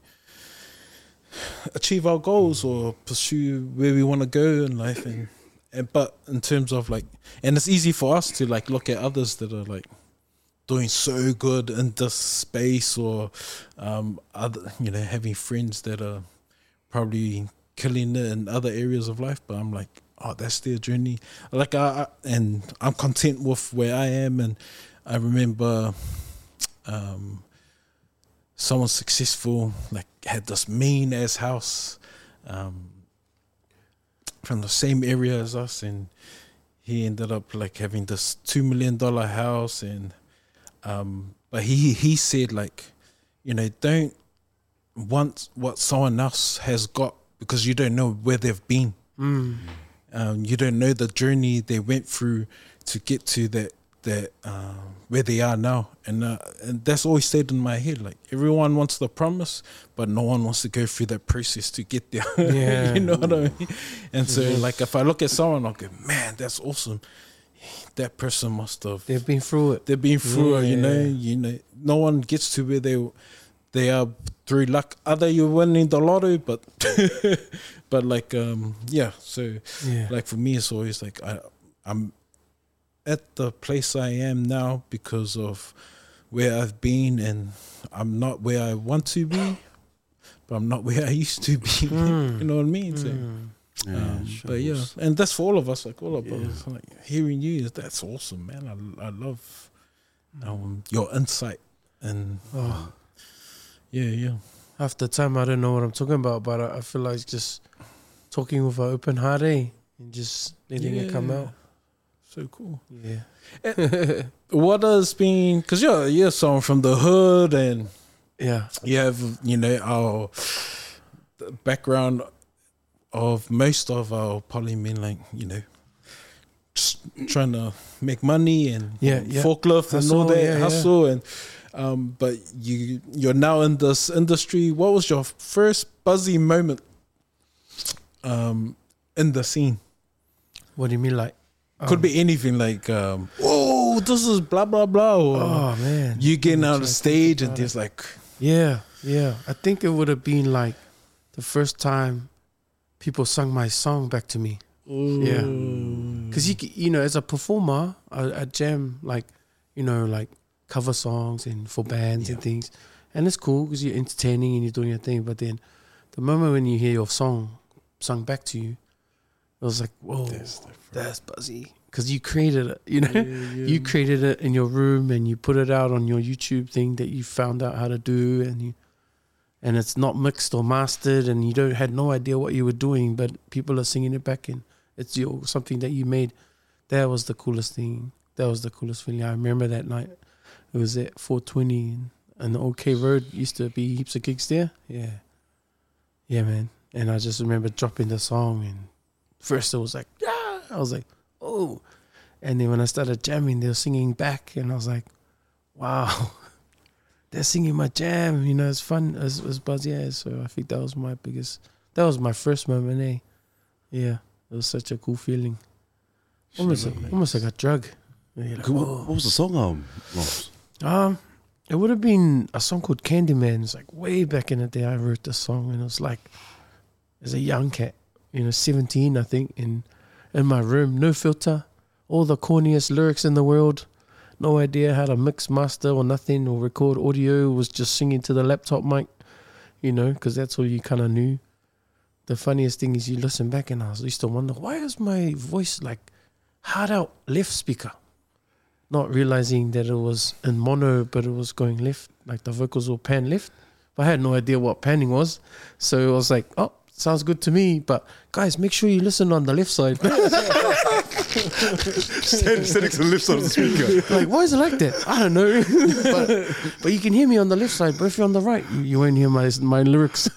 achieve our goals mm. or pursue where we want to go in life. And, and but in terms of like, and it's easy for us to like look at others that are like doing so good in this space, or um, other, you know, having friends that are probably killing it in other areas of life. But I'm like, oh, that's their journey. Like I, I and I'm content with where I am. And I remember um, someone successful like had this mean ass house um, from the same area as us, and he ended up like having this two million dollar house. And um, but he he said like, you know, don't want what someone else has got because you don't know where they've been. Mm. Um, you don't know the journey they went through to get to that that um, where they are now, and, uh, and that's always stayed in my head. Like everyone wants the promise, but no one wants to go through that process to get there. Yeah. You know what I mean? And so, mm-hmm. like if I look at someone, I'll go, "Man, that's awesome. That person must have they've been through it. They've been through yeah. it. You know, you know. No one gets to where they they are through luck. Either you're winning the lotto, but." But like, um, yeah, so yeah. like for me, it's always like I, I'm at the place I am now because of where I've been, and I'm not where I want to be, but I'm not where I used to be. Mm. You know what I mean? So, mm. yeah, um, sure but yeah, and that's for all of us, like all of yeah. us. Like hearing you is that's awesome, man. I I love um, your insight and oh. yeah, yeah. Half the time I don't know what I'm talking about, but I, I feel like just talking with an open heart, eh? And just letting yeah. it come out. So cool. Yeah. What has been, because you're, you're someone from the hood, and yeah, you have, you know, our the background of most of our poly men, like, you know, just trying to make money and yeah, yeah. forklift hustle, and all that yeah, hustle yeah. and Um, but you, you're now in this industry. What was your first buzzy moment um, in the scene? What do you mean, like? Could um, be anything, like, um, oh, this is blah, blah, blah. Or oh, man. You getting out of stage and there's like... Yeah, yeah. I think it would have been like the first time people sung my song back to me. Ooh. Yeah. Because, you, you know, as a performer, I, I jam, like, you know, like, cover songs and for bands yeah. and things, and it's cool because you're entertaining and you're doing your thing. But then the moment when you hear your song sung back to you, it was like, whoa, that's, that's buzzy, because you created it, you know. Yeah, yeah. You created it in your room and you put it out on your YouTube thing that you found out how to do, and you and it's not mixed or mastered, and you don't had no idea what you were doing, but people are singing it back, and it's your something that you made. That was the coolest thing. That was the coolest feeling. I remember that night. It was at four twenty and the OK Road used to be heaps of gigs there. Yeah. Yeah, man. And I just remember dropping the song, and first it was like, yeah, I was like, oh. And then when I started jamming, they were singing back, and I was like, wow, they're singing my jam. You know, it's fun. It was, it was buzz, yeah. So I think that was my biggest, that was my first moment, eh? Yeah. It was such a cool feeling. Almost, sure, like, almost like a drug. Like, what, what was the song? Um, Lost? Um, it would have been a song called Candyman. It's like way back in the day I wrote this song, and it was like, as a young cat, you know, seventeen, I think, in in my room, no filter, all the corniest lyrics in the world, no idea how to mix, master, or nothing, or record audio. Was just singing to the laptop mic, you know, because that's all you kind of knew. The funniest thing is you listen back, and I used to wonder, why is my voice like hard out left speaker? Not realizing that it was in mono, but it was going left, like the vocals were pan left. But I had no idea what panning was. So I was like, oh, sounds good to me. But guys, make sure you listen on the left side. Standing to the left side of the speaker. Like, why is it like that? I don't know. But, but you can hear me on the left side, but if you're on the right, you, you won't hear my my lyrics.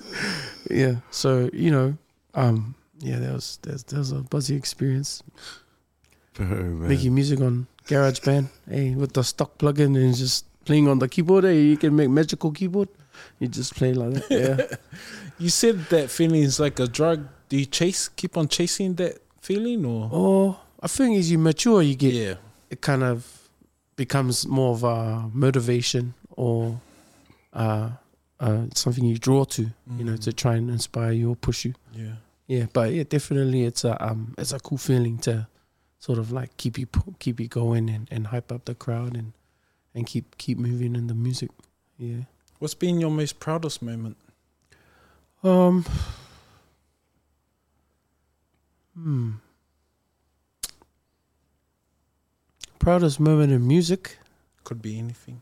Yeah. So, you know, um, yeah, that was, that was that was a buzzy experience. Oh, man. Making music on GarageBand, hey, with the stock plugin and just playing on the keyboard. Hey, you can make magical keyboard. You just play like that. Yeah. You said that feeling is like a drug. Do you chase, keep on chasing that feeling, or? Oh, I think as you mature, you get, yeah, it kind of becomes more of a motivation or uh, uh, something you draw to, mm-hmm. you know, to try and inspire you or push you. Yeah, yeah, but yeah, definitely, it's a um, it's a cool feeling to sort of like keep you keep you going and, and hype up the crowd and and keep keep moving in the music. Yeah. What's been your most proudest moment? Um. Hmm. Proudest moment in music? Could be anything.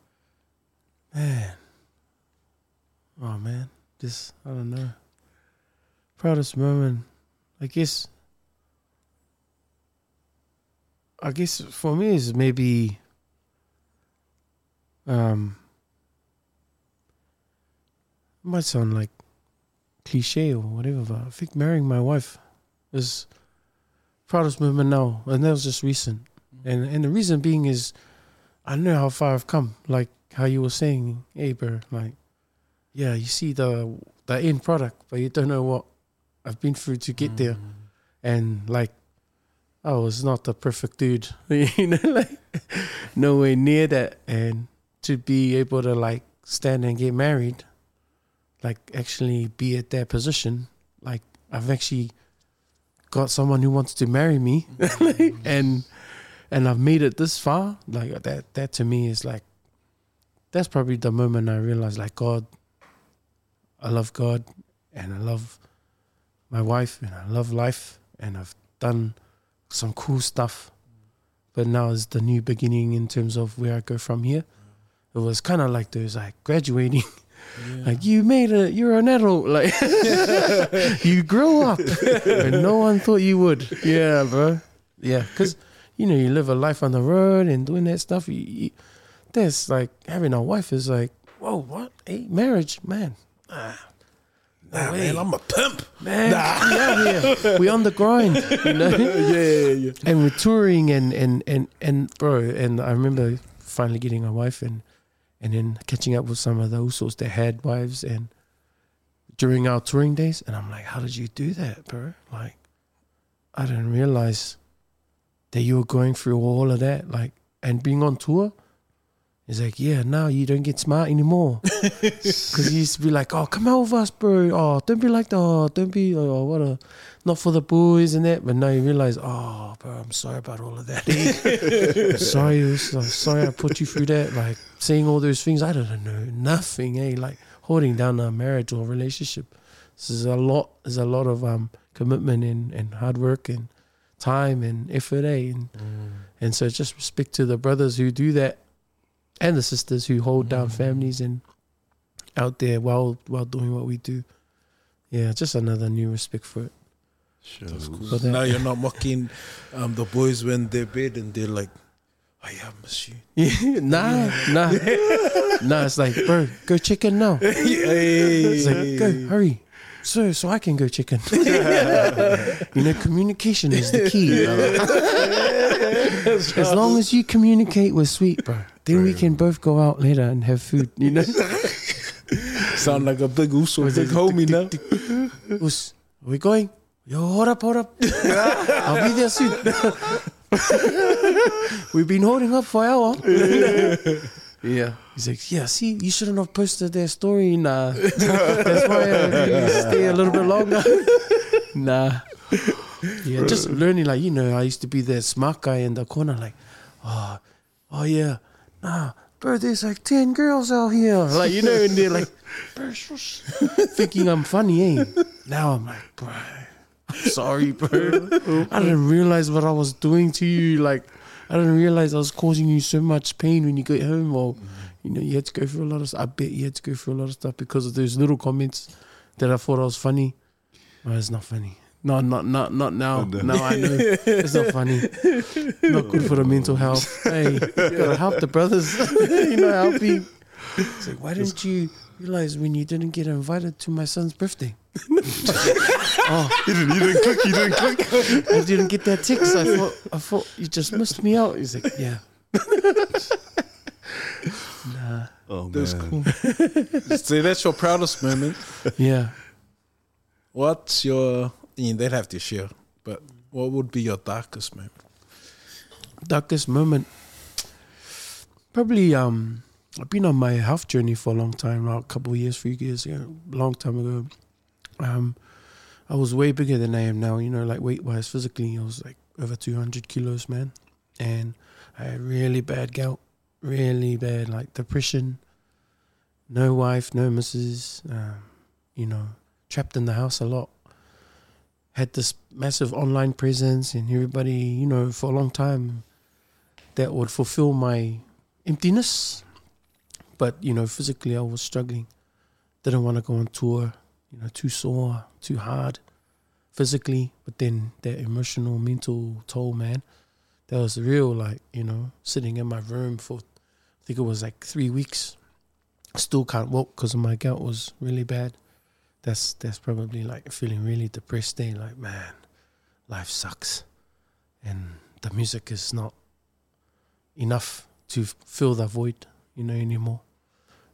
Man. Oh, man. Just, I don't know. Proudest moment. I guess. I guess for me is maybe. Um. It might sound like cliche or whatever, but I think marrying my wife is proudest moment now, and that was just recent. Mm-hmm. And and the reason being is, I know how far I've come. Like how you were saying, hey, bro, like, yeah, you see the the end product, but you don't know what I've been through to get mm-hmm. there. And like, I was not the perfect dude, you know, like nowhere near that. And to be able to like stand and get married, like actually be at that position, like I've actually got someone who wants to marry me mm-hmm. and and I've made it this far. Like that that to me is like, that's probably the moment I realized like, God, I love God and I love my wife and I love life and I've done some cool stuff, but now is the new beginning in terms of where I go from here. It was kind of like those like graduating. Yeah. Like you made it, you're an adult, like you grow up and no one thought you would. Yeah, bro. Yeah, because you know, you live a life on the road and doing that stuff. You, you, that's like having a wife is like, whoa, what? Hey, marriage, man. Ah, no nah, man, I'm a pimp, man. Nah. Yeah, yeah, we're on the grind, you know. Yeah, yeah, yeah. And we're touring and and and and bro. And I remember finally getting a wife and. And then catching up with some of the usos that had wives and during our touring days. And I'm like, how did you do that, bro? Like, I didn't realize that you were going through all of that. Like, and being on tour, it's like, yeah, now you don't get smart anymore. Because you used to be like, oh, come out with us, bro. Oh, don't be like that. Oh, don't be, oh, what a, not for the boys and that. But now you realize, oh, bro, I'm sorry about all of that. I'm sorry, I'm sorry I put you through that. Like, saying all those things, I don't know, nothing, eh? Like, holding down a marriage or relationship. This is a lot, there's a lot of um commitment and, and hard work and time and effort, eh? And, mm. and so just respect to the brothers who do that. And the sisters who hold mm. down families and out there while while doing what we do. Yeah, just another new respect for it. Sure. That's cool. Now you're not mocking um, the boys when they're bed and they're like, oh yeah, I miss you. Yeah, nah, yeah. nah. nah, it's like, bro, go check in now. Yeah. It's like, go, hurry. So, so I can go check in. You know, communication is the key. As long as you communicate with Sweet, bro, then bro. we can both go out later and have food, you know? Sound like a big uso, big homie now. Us, are we going? Yo, hold up, hold up. I'll be there soon. We've been holding up for an hour. Yeah. He's like, yeah, see, you shouldn't have posted their story. Nah. That's why I stay a little bit longer. Nah. Yeah, just learning, like, you know, I used to be the smart guy in the corner, like, oh, oh yeah, nah, bro, there's like ten girls out here, like, you know, and they're like, bro, shush, thinking I'm funny, eh? Now I'm like, bro, I'm sorry, bro, I didn't realize what I was doing to you, like, I didn't realize I was causing you so much pain when you got home, or, you know, you had to go through a lot of stuff, I bet you had to go through a lot of stuff because of those little comments that I thought I was funny, but it's not funny. No, not not not now. Now I know it's not funny. Not good for the mental health. Hey, you gotta help the brothers. You know, helping. It's like, why didn't you realize when you didn't get invited to my son's birthday? Oh, you didn't, you didn't click. You didn't click. I didn't get that text. I thought I thought you just missed me out. He's like, yeah. Nah. Oh man, that's cool. See, that's your proudest moment. Yeah. What's your? You don't have to share, but what would be your darkest moment? Darkest moment, probably. Um, I've been on my health journey for a long time, now, like a couple of years, few years, yeah, long time ago. Um, I was way bigger than I am now. You know, like weight wise, physically, I was like over two hundred kilos, man, and I had really bad gout, really bad like depression. No wife, no missus. Um, you know, trapped in the house a lot. Had this massive online presence and everybody, you know, for a long time that would fulfill my emptiness. But, you know, physically I was struggling. Didn't want to go on tour, you know, too sore, too hard physically. But then that emotional, mental toll, man, that was real, like, you know, sitting in my room for, I think it was like three weeks. Still can't walk because my gout was really bad. That's that's probably like feeling really depressed then, like, man, life sucks and the music is not enough to fill the void, you know, anymore.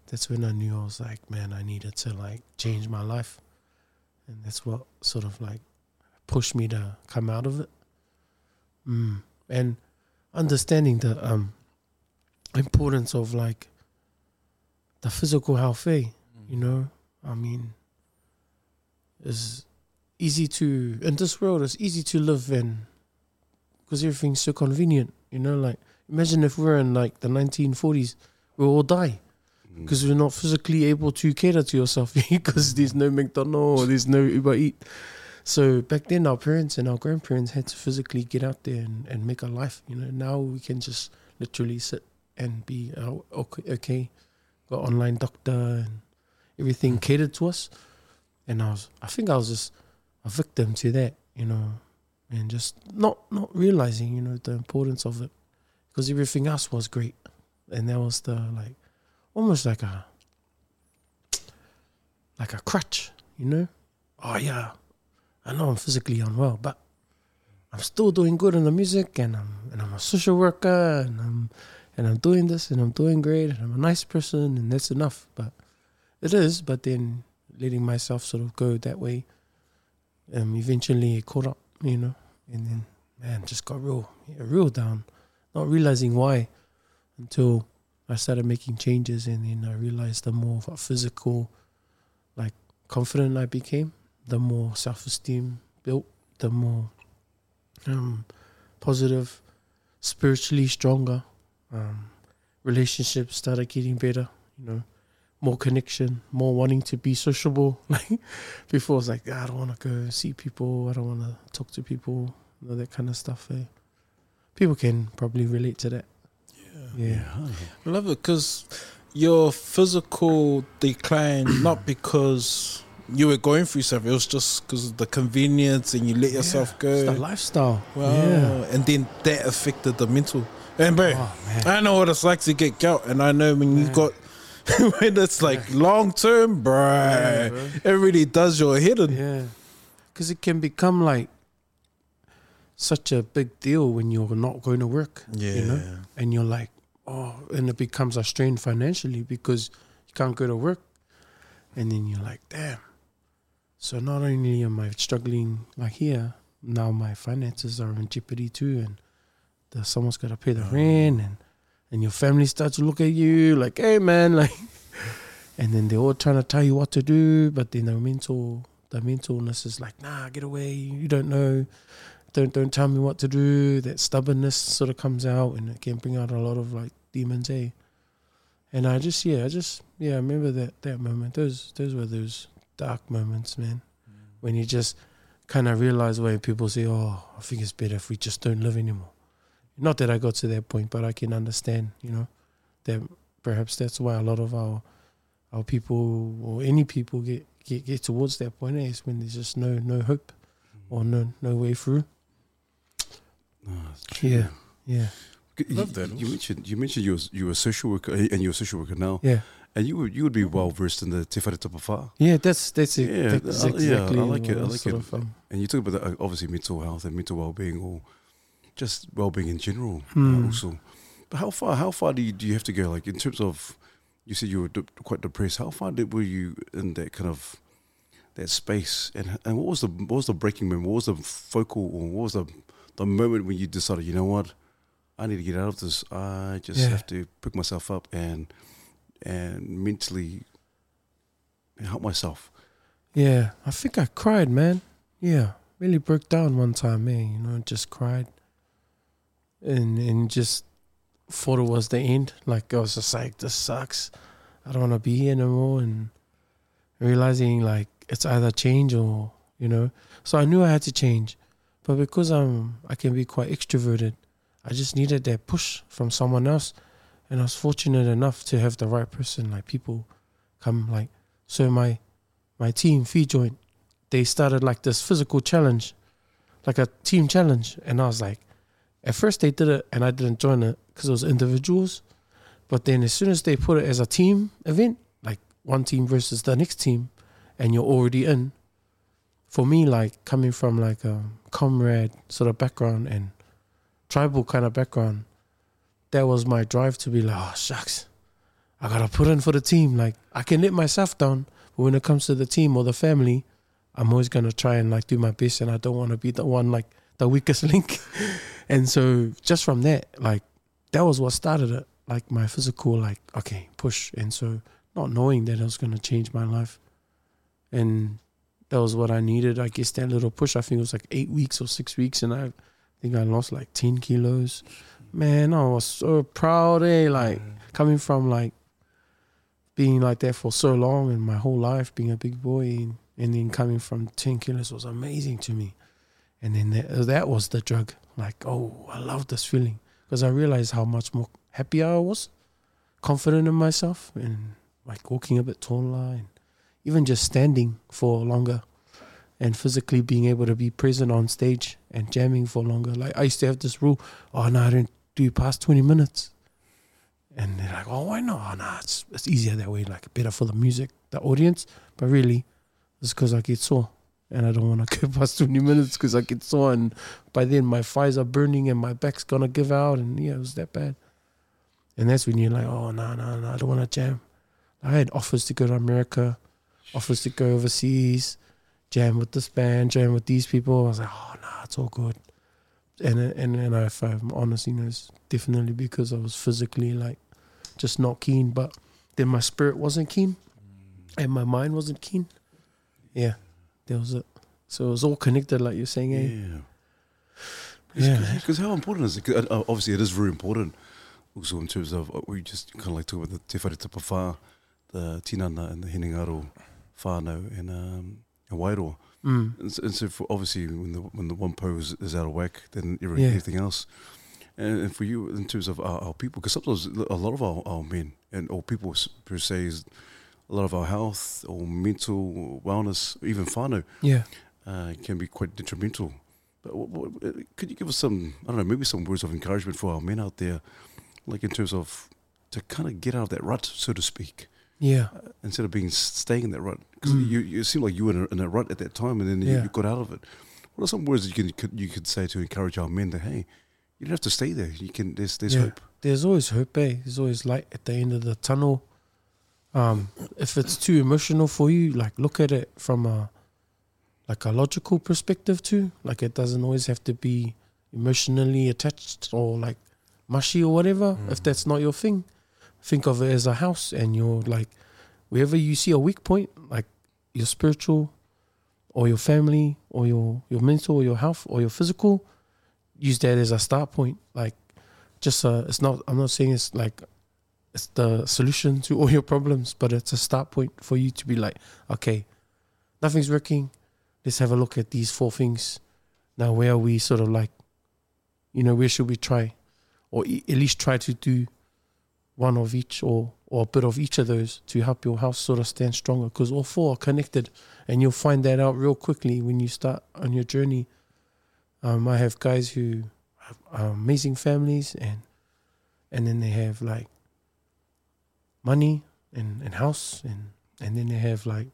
That's when I knew I was like, man, I needed to like change my life. And that's what sort of like pushed me to come out of it. Mm. And understanding the um, importance of like the physical health, eh? You know, I mean... It's easy to, in this world, it's easy to live in because everything's so convenient, you know, like, imagine if we're in, like, the nineteen forties, we'll all die because mm. we're not physically able to cater to yourself because there's no McDonald's or there's no Uber Eat. So back then, our parents and our grandparents had to physically get out there and, and make a life, you know. Now we can just literally sit and be uh, okay, got online doctor and everything catered to us. And I was, I think I was just a victim to that, you know, and just not, not realizing, you know, the importance of it because everything else was great. And that was the, like, almost like a, like a crutch, you know? Oh yeah, I know I'm physically unwell, but I'm still doing good in the music and I'm, and I'm a social worker and I'm, and I'm doing this and I'm doing great and I'm a nice person and that's enough. But it is, but then... letting myself sort of go that way, um, eventually it caught up, you know, and then, man, just got real, yeah, real down, not realising why until I started making changes and then I realised the more of a physical, like, confident I became, the more self-esteem built, the more um, positive, spiritually stronger, um, relationships started getting better, you know, more connection, more wanting to be sociable. Like before, I was like, ah, I don't want to go see people. I don't want to talk to people. You know, that kind of stuff. Eh? People can probably relate to that. Yeah, yeah. yeah. I love it because your physical decline, not because you were going through something. It was just because of the convenience and you let yourself yeah, go. It's the lifestyle. Wow. Yeah. And then that affected the mental. And bro, oh, I know what it's like to get gout, and I know when man. you got. When it's like yeah. long term, bruh, yeah, bro. It really does your head in. Yeah, because it can become like such a big deal when you're not going to work. Yeah, you know, and you're like, oh, and it becomes a strain financially because you can't go to work, and then you're like, damn. So not only am I struggling like here, now my finances are in jeopardy too, and the, someone's got to pay the oh. rent and. And your family starts to look at you like, hey, man, like, and then they're all trying to tell you what to do. But then the mental, the mentalness is like, nah, get away. You don't know. Don't don't tell me what to do. That stubbornness sort of comes out and it can bring out a lot of like demons, eh? And I just, yeah, I just, yeah, I remember that, that moment. Those, those were those dark moments, man, mm. when you just kind of realize when people say, oh, I think it's better if we just don't live anymore. Not that I got to that point, but I can understand, you know, that perhaps that's why a lot of our our people or any people get, get, get towards that point is when there's just no no hope, or no no way through. Oh, that's true. Yeah, yeah. Love that. You, you mentioned you mentioned you were, you were a social worker and you're a social worker now. Yeah. And you would you would be well versed in the Te Whare Tapawha. Yeah, that's that's it. Yeah, that's exactly. Yeah, I like it. I like it. Of, um, and you talk about the, obviously mental health and mental well being, or just well being in general. Mm. Uh, also, but how far how far do you do you have to go? Like in terms of, you said you were de- quite depressed. How far did, were you in that kind of that space? And and what was the what was the breaking moment? What was the focal? Or what was the the moment when you decided, you know what, I need to get out of this. I just yeah. have to pick myself up and and mentally help myself. Yeah, I think I cried, man. Yeah, really broke down one time, man. You know, just cried and and just thought it was the end. Like I was just like, this sucks. I don't want to be here anymore. And realizing like it's either change or you know. So I knew I had to change, but because I'm I can be quite extroverted. I just needed that push from someone else, and I was fortunate enough to have the right person, like people come like, so my my team, Fee Joint, they started like this physical challenge, like a team challenge, and I was like, at first they did it and I didn't join it because it was individuals, but then as soon as they put it as a team event, like one team versus the next team, and you're already in, for me like coming from like a comrade sort of background and tribal kind of background, that was my drive to be like, oh shucks, I gotta put in for the team. Like I can let myself down, but when it comes to the team or the family, I'm always gonna try and like do my best, and I don't want to be the one like the weakest link. And so just from that, like that was what started it, like my physical like okay push. And so not knowing that I was gonna change my life, and that was what I needed, I guess, that little push. I think it was like eight weeks or six weeks, and I. I think I lost like ten kilos. Man, I was so proud, eh? Like, coming from like being like that for so long and my whole life, being a big boy, and, and then coming from ten kilos was amazing to me. And then that, that was the drug. Like, oh, I love this feeling. Because I realized how much more happier I was, confident in myself, and like walking a bit taller, and even just standing for longer. And physically being able to be present on stage and jamming for longer. Like I used to have this rule, oh no, I don't do past twenty minutes. And they're like, oh why not? Oh no, it's, it's easier that way, like better for the music, the audience. But really, it's because I get sore and I don't want to go past twenty minutes because I get sore, and by then my thighs are burning and my back's going to give out, and yeah, it was that bad. And that's when you're like, oh no, no, no, I don't want to jam. I had offers to go to America, offers to go overseas, jam with this band, jam with these people. I was like, oh no, it's all good. And and and if I'm honest, you know, it's definitely because I was physically like just not keen. But then my spirit wasn't keen, and my mind wasn't keen. Yeah, that was it. So it was all connected, like you're saying, eh? Yeah, yeah. Because how important is it? Cause obviously, it is very important. Also, in terms of we just kind of like talk about the Te Whare Tapawha, the Tinana, and the Henengaro whānau, and um. And Wairoa. Mm. And so, and so for obviously when the when the one po is, is out of whack, then every, yeah. everything else. And, and for you, in terms of our, our people, because sometimes a lot of our, our men and or people per se, is a lot of our health or mental wellness, even whānau, yeah, uh, can be quite detrimental. But what, what, could you give us some, I don't know, maybe some words of encouragement for our men out there, like in terms of to kind of get out of that rut, so to speak. Yeah. Uh, instead of being staying in that rut, because mm. you, you seemed like you were in a, in a rut at that time, and then yeah. you, you got out of it. What are some words that you could you could say to encourage our men that hey, you don't have to stay there. You can there's there's yeah. hope. There's always hope, eh? There's always light at the end of the tunnel. Um, if it's too emotional for you, like look at it from a like a logical perspective too. Like it doesn't always have to be emotionally attached or like mushy or whatever. Mm. If that's not your thing. Think of it as a house, and you're like, wherever you see a weak point, like your spiritual or your family or your, your mental or your health or your physical, use that as a start point. Like just a, it's not, I'm not saying it's like, it's the solution to all your problems, but it's a start point for you to be like, okay, nothing's working. Let's have a look at these four things. Now, where are we sort of like, you know, where should we try? Or e- at least try to do one of each, or, or or a bit of each of those to help your house sort of stand stronger, because all four are connected, and you'll find that out real quickly when you start on your journey. Um, I have guys who have amazing families, and and then they have like money and, and house, and, and then they have like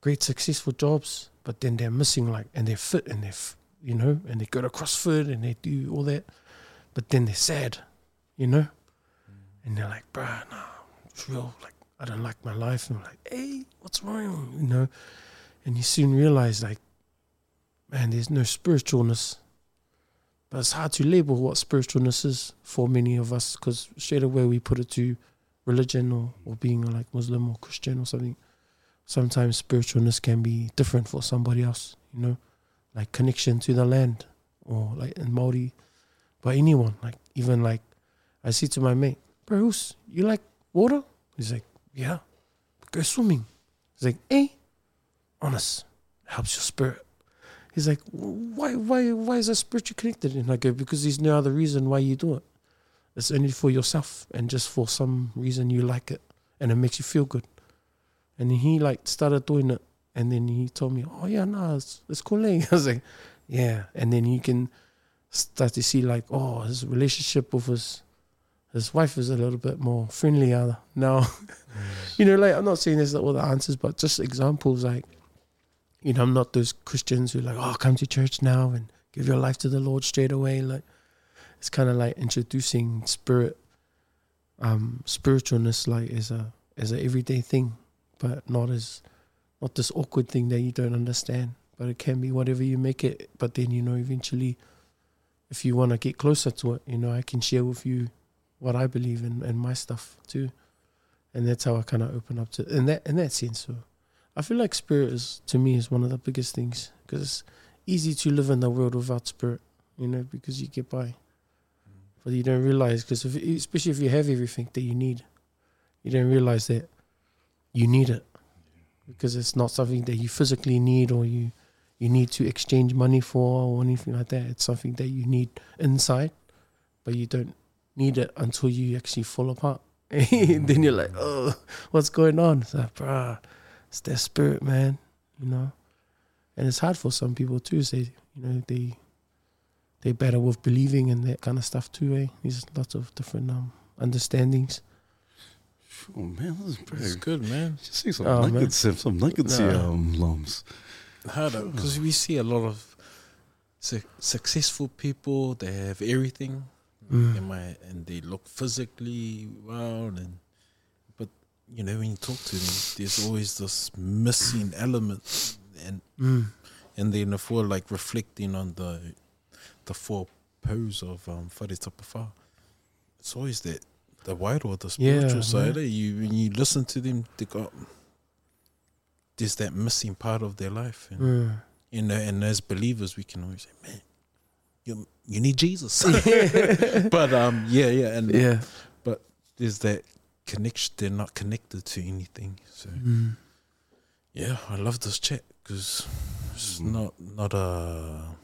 great successful jobs, but then they're missing like, and they're fit and they're, f- you know, and they go to CrossFit and they do all that, but then they're sad, you know? And they're like, bruh, nah, it's real, like, I don't like my life. And I'm like, hey, what's wrong, you know? And you soon realize, like, man, there's no spiritualness. But it's hard to label what spiritualness is for many of us, because straight away we put it to religion or, or being like Muslim or Christian or something. Sometimes spiritualness can be different for somebody else, you know? Like connection to the land, or like in Māori, but anyone, like, even like, I say to my mate, bro, you like water? He's like, yeah. Go swimming. He's like, eh? Honest. Helps your spirit. He's like, why why, why is that spiritually connected? And I go, because there's no other reason why you do it. It's only for yourself, and just for some reason you like it and it makes you feel good. And then he like started doing it, and then he told me, oh yeah, nah, it's, it's cool. I was like, yeah. And then you can start to see like, oh, his relationship with his His wife is a little bit more friendlier now. Yes. You know, like, I'm not saying there's all the answers, but just examples like, you know, I'm not those Christians who are like, oh, come to church now and give your life to the Lord straight away. Like, it's kind of like introducing spirit, um, spiritualness, like as a as an everyday thing, but not as not this awkward thing that you don't understand. But it can be whatever you make it. But then, you know, eventually, if you want to get closer to it, you know, I can share with you what I believe in and my stuff too, and that's how I kind of open up to in that in that sense. So I feel like spirit is, to me, is one of the biggest things, because it's easy to live in the world without spirit, you know, because you get by, but you don't realize, because if, especially if you have everything that you need, you don't realize that you need it, because it's not something that you physically need or you you need to exchange money for or anything like that. It's something that you need inside, but you don't need it until you actually fall apart. And then you're like, oh, what's going on? It's like, bruh, it's their spirit, man, you know? And it's hard for some people too. So, you know, they they battle with believing and that kind of stuff too, eh? There's lots of different um, understandings. Oh, man, this is pretty it's good, man. Just see some oh, nuggets, man. some nuggets no. here, um, Loms. Harder, because we see a lot of su- successful people, they have everything, Mm. And, my, and they look physically well, and but you know, when you talk to them, there's always this missing element, and mm. and then if we're like reflecting on the the four pose of um, whare tapawha, it's always that the wider or the spiritual yeah, side. Yeah. You when you listen to them, they got there's that missing part of their life, and mm. you know, and as believers, we can always say, man, you you need Jesus. But um yeah yeah and yeah but there's that connection, they're not connected to anything, so mm. yeah I love this chat, because it's mm. not not a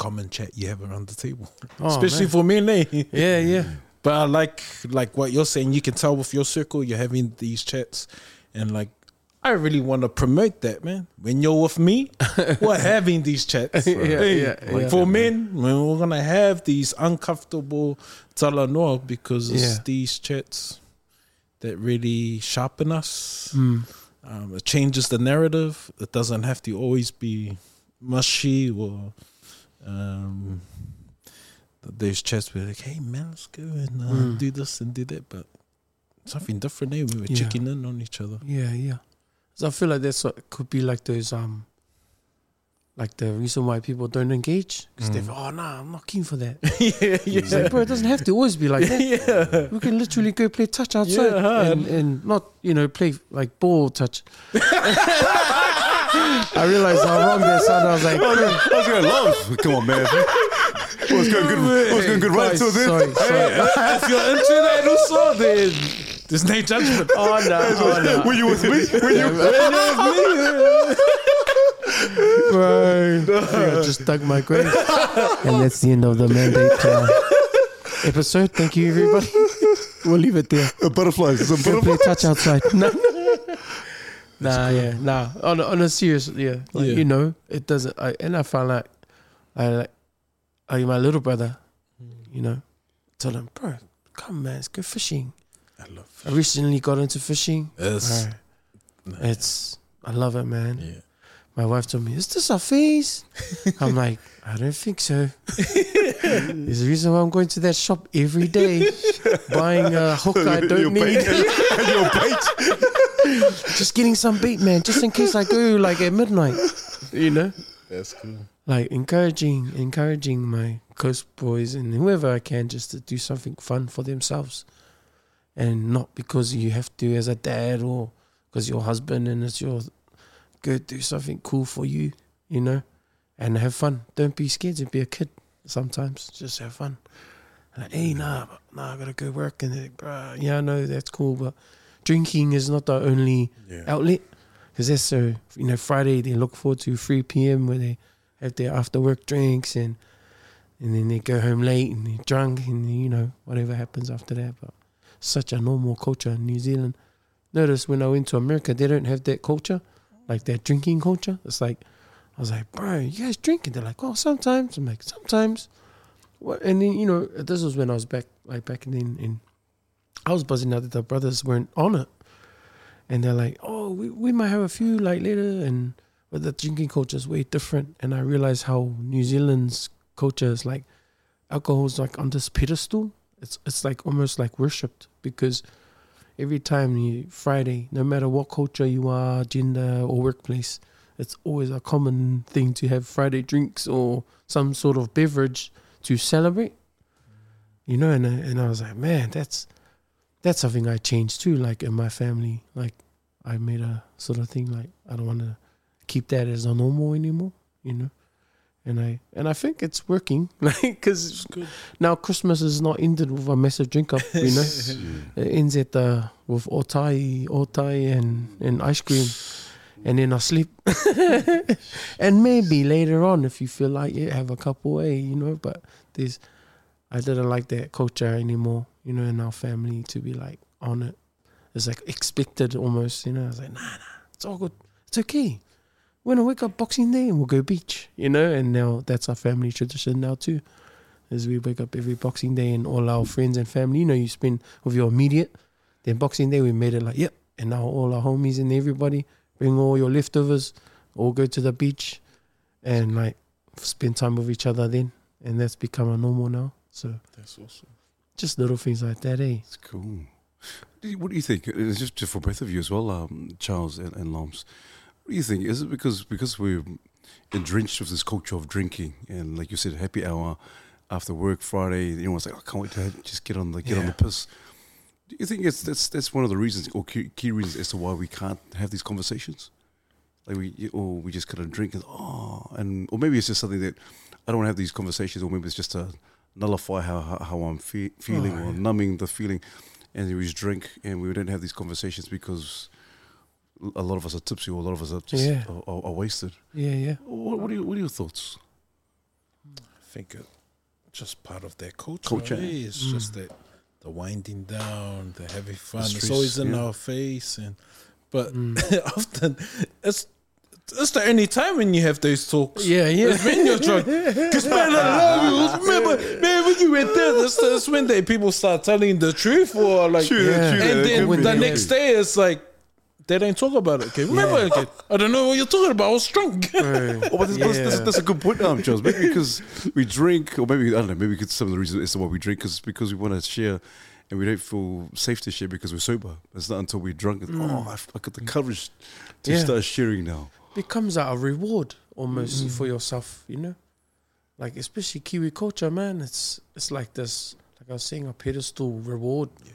common chat you have around the table, oh, especially man. For men, eh? yeah yeah but I like like what you're saying. You can tell with your circle you're having these chats, and like I really want to promote that, man. When you're with me, we're having these chats. Right? yeah, yeah, like yeah, for yeah, men, man. We're going to have these uncomfortable talanoa, because it's yeah. these chats that really sharpen us. Mm. Um, it changes the narrative. It doesn't have to always be mushy, or um, there's chats where like, hey, man, let's go and uh, mm. do this and do that. But something different, eh? We were yeah. checking in on each other. Yeah, yeah. So I feel like that's what could be like those, um, like the reason why people don't engage, because mm. they're oh nah, I'm not keen for that. yeah, yeah. It's like, bro, it doesn't have to always be like that. yeah. We can literally go play touch outside yeah, huh? and, and not, you know, play like ball touch. I realised how wrong that sounded. I was like, I was going love. Come on, man. I was going good. I was going good right until then. Sorry, sorry. Hey, if you're into that also, then. There's no judgment. Oh no! Oh, no. Were you with me? Were you with me? Bro, I, I just dug my grave, and that's the end of the Mandate uh, episode. Thank you, everybody. We'll leave it there. A butterflies. Some butterflies. Play touch outside. No. Nah, yeah, nah. On, on a serious, yeah. Like, yeah. You know, it doesn't. I, and I found like, I like, like my little brother, you know, told him, bro, come man, let's go fishing. I love fishing. I recently got into fishing. Yes. Right. Nah, it's, yeah. I love it, man. Yeah. My wife told me, is this a phase? I'm like, I don't think so. There's a reason why I'm going to that shop every day, buying a hook I don't your need. And your bait. Just getting some bait, man, just in case I go like at midnight, you know? That's cool. Like encouraging, encouraging my coast boys and whoever I can just to do something fun for themselves. And not because you have to as a dad or because your husband and it's your... Go do something cool for you, you know, and have fun. Don't be scared to be a kid sometimes. Just have fun. Like, hey, nah, nah, I gotta go work. And like, bruh, yeah, I know that's cool, but drinking is not the only yeah. outlet. Because that's so, you know, Friday they look forward to three p.m. where they have their after work drinks and and then they go home late and they're drunk and, you know, whatever happens after that. But such a normal culture in New Zealand. Notice when I went to America, they don't have that culture. Like their drinking culture. It's like, I was like, bro, you guys drinking? They're like, oh, sometimes. I'm like, sometimes. What? And then, you know, this was when I was back, like back in, in I was buzzing out that the brothers weren't on it. And they're like, oh, we, we might have a few like later. And but the drinking culture is way different. And I realized how New Zealand's culture is like, alcohol's like on this pedestal. It's, it's like almost like worshipped because... Every time you, Friday, no matter what culture you are, gender or workplace, it's always a common thing to have Friday drinks or some sort of beverage to celebrate, you know. And I, and I was like, man, that's that's something I changed too. Like in my family, like I made a sort of thing like I don't want to keep that as a normal anymore, you know. And I and I think it's working, like because now Christmas is not ended with a massive drink up, you know. Yeah. It ends at the with otai, otai, and, and ice cream, and then I sleep. And maybe later on, if you feel like it, have a couple, eh, you know. But there's, I didn't like that culture anymore, you know, in our family to be like on it. It's like expected almost, you know. I was like, nah, nah, it's all good, it's okay. When I wake up Boxing Day and we'll go beach, you know, and now that's our family tradition now too, is we wake up every Boxing Day and all our friends and family, you know, you spend with your immediate, then Boxing Day we made it like, yep, and now all our homies and everybody bring all your leftovers, all go to the beach and like spend time with each other then, and that's become a normal now, so. That's awesome. Just little things like that, eh? It's cool. What do you think, it's just for both of you as well, um, Charles and, and Loms, what do you think? Is it because because we're drenched with this culture of drinking and like you said, happy hour after work Friday, everyone's like, oh, I can't wait to have, just get on the get yeah. on the piss. Do you think it's that's that's one of the reasons or key, key reasons as to why we can't have these conversations? Like we or we just kind of drink and oh and or maybe it's just something that I don't want to have these conversations, or maybe it's just to nullify how how, how I'm fe- feeling oh, or yeah. numbing the feeling, and we just drink and we don't have these conversations because a lot of us are tipsy, or a lot of us are just yeah. are, are, are wasted. Yeah, yeah. What, what are you, what are your thoughts? I think it's just part of their culture. Culture, eh? It's mm. just that the winding down, the heavy fun. The stress, it's always in yeah. our face, and but mm. often it's it's the only time when you have those talks. Yeah, yeah. It's when you're drunk. Because man, I love you. Remember, man, when you went there, that's, that's when they people start telling the truth, or like, true, yeah. true, and then the happy. Next day it's like. They don't talk about it, okay? Remember, yeah. okay? I don't know what you're talking about. I was drunk. Right. Oh, but that's, yeah. that's, that's, that's a good point, um, Charles. Maybe because we drink, or maybe, I don't know, maybe it's some of the reasons as to why we drink is because we want to share and we don't feel safe to share because we're sober. It's not until we're drunk. Mm. Oh, I've, I've got the courage to yeah. start sharing now. Becomes like a reward almost mm. for yourself, you know? Like, especially Kiwi culture, man. It's it's like this, like I was saying, a pedestal reward yeah.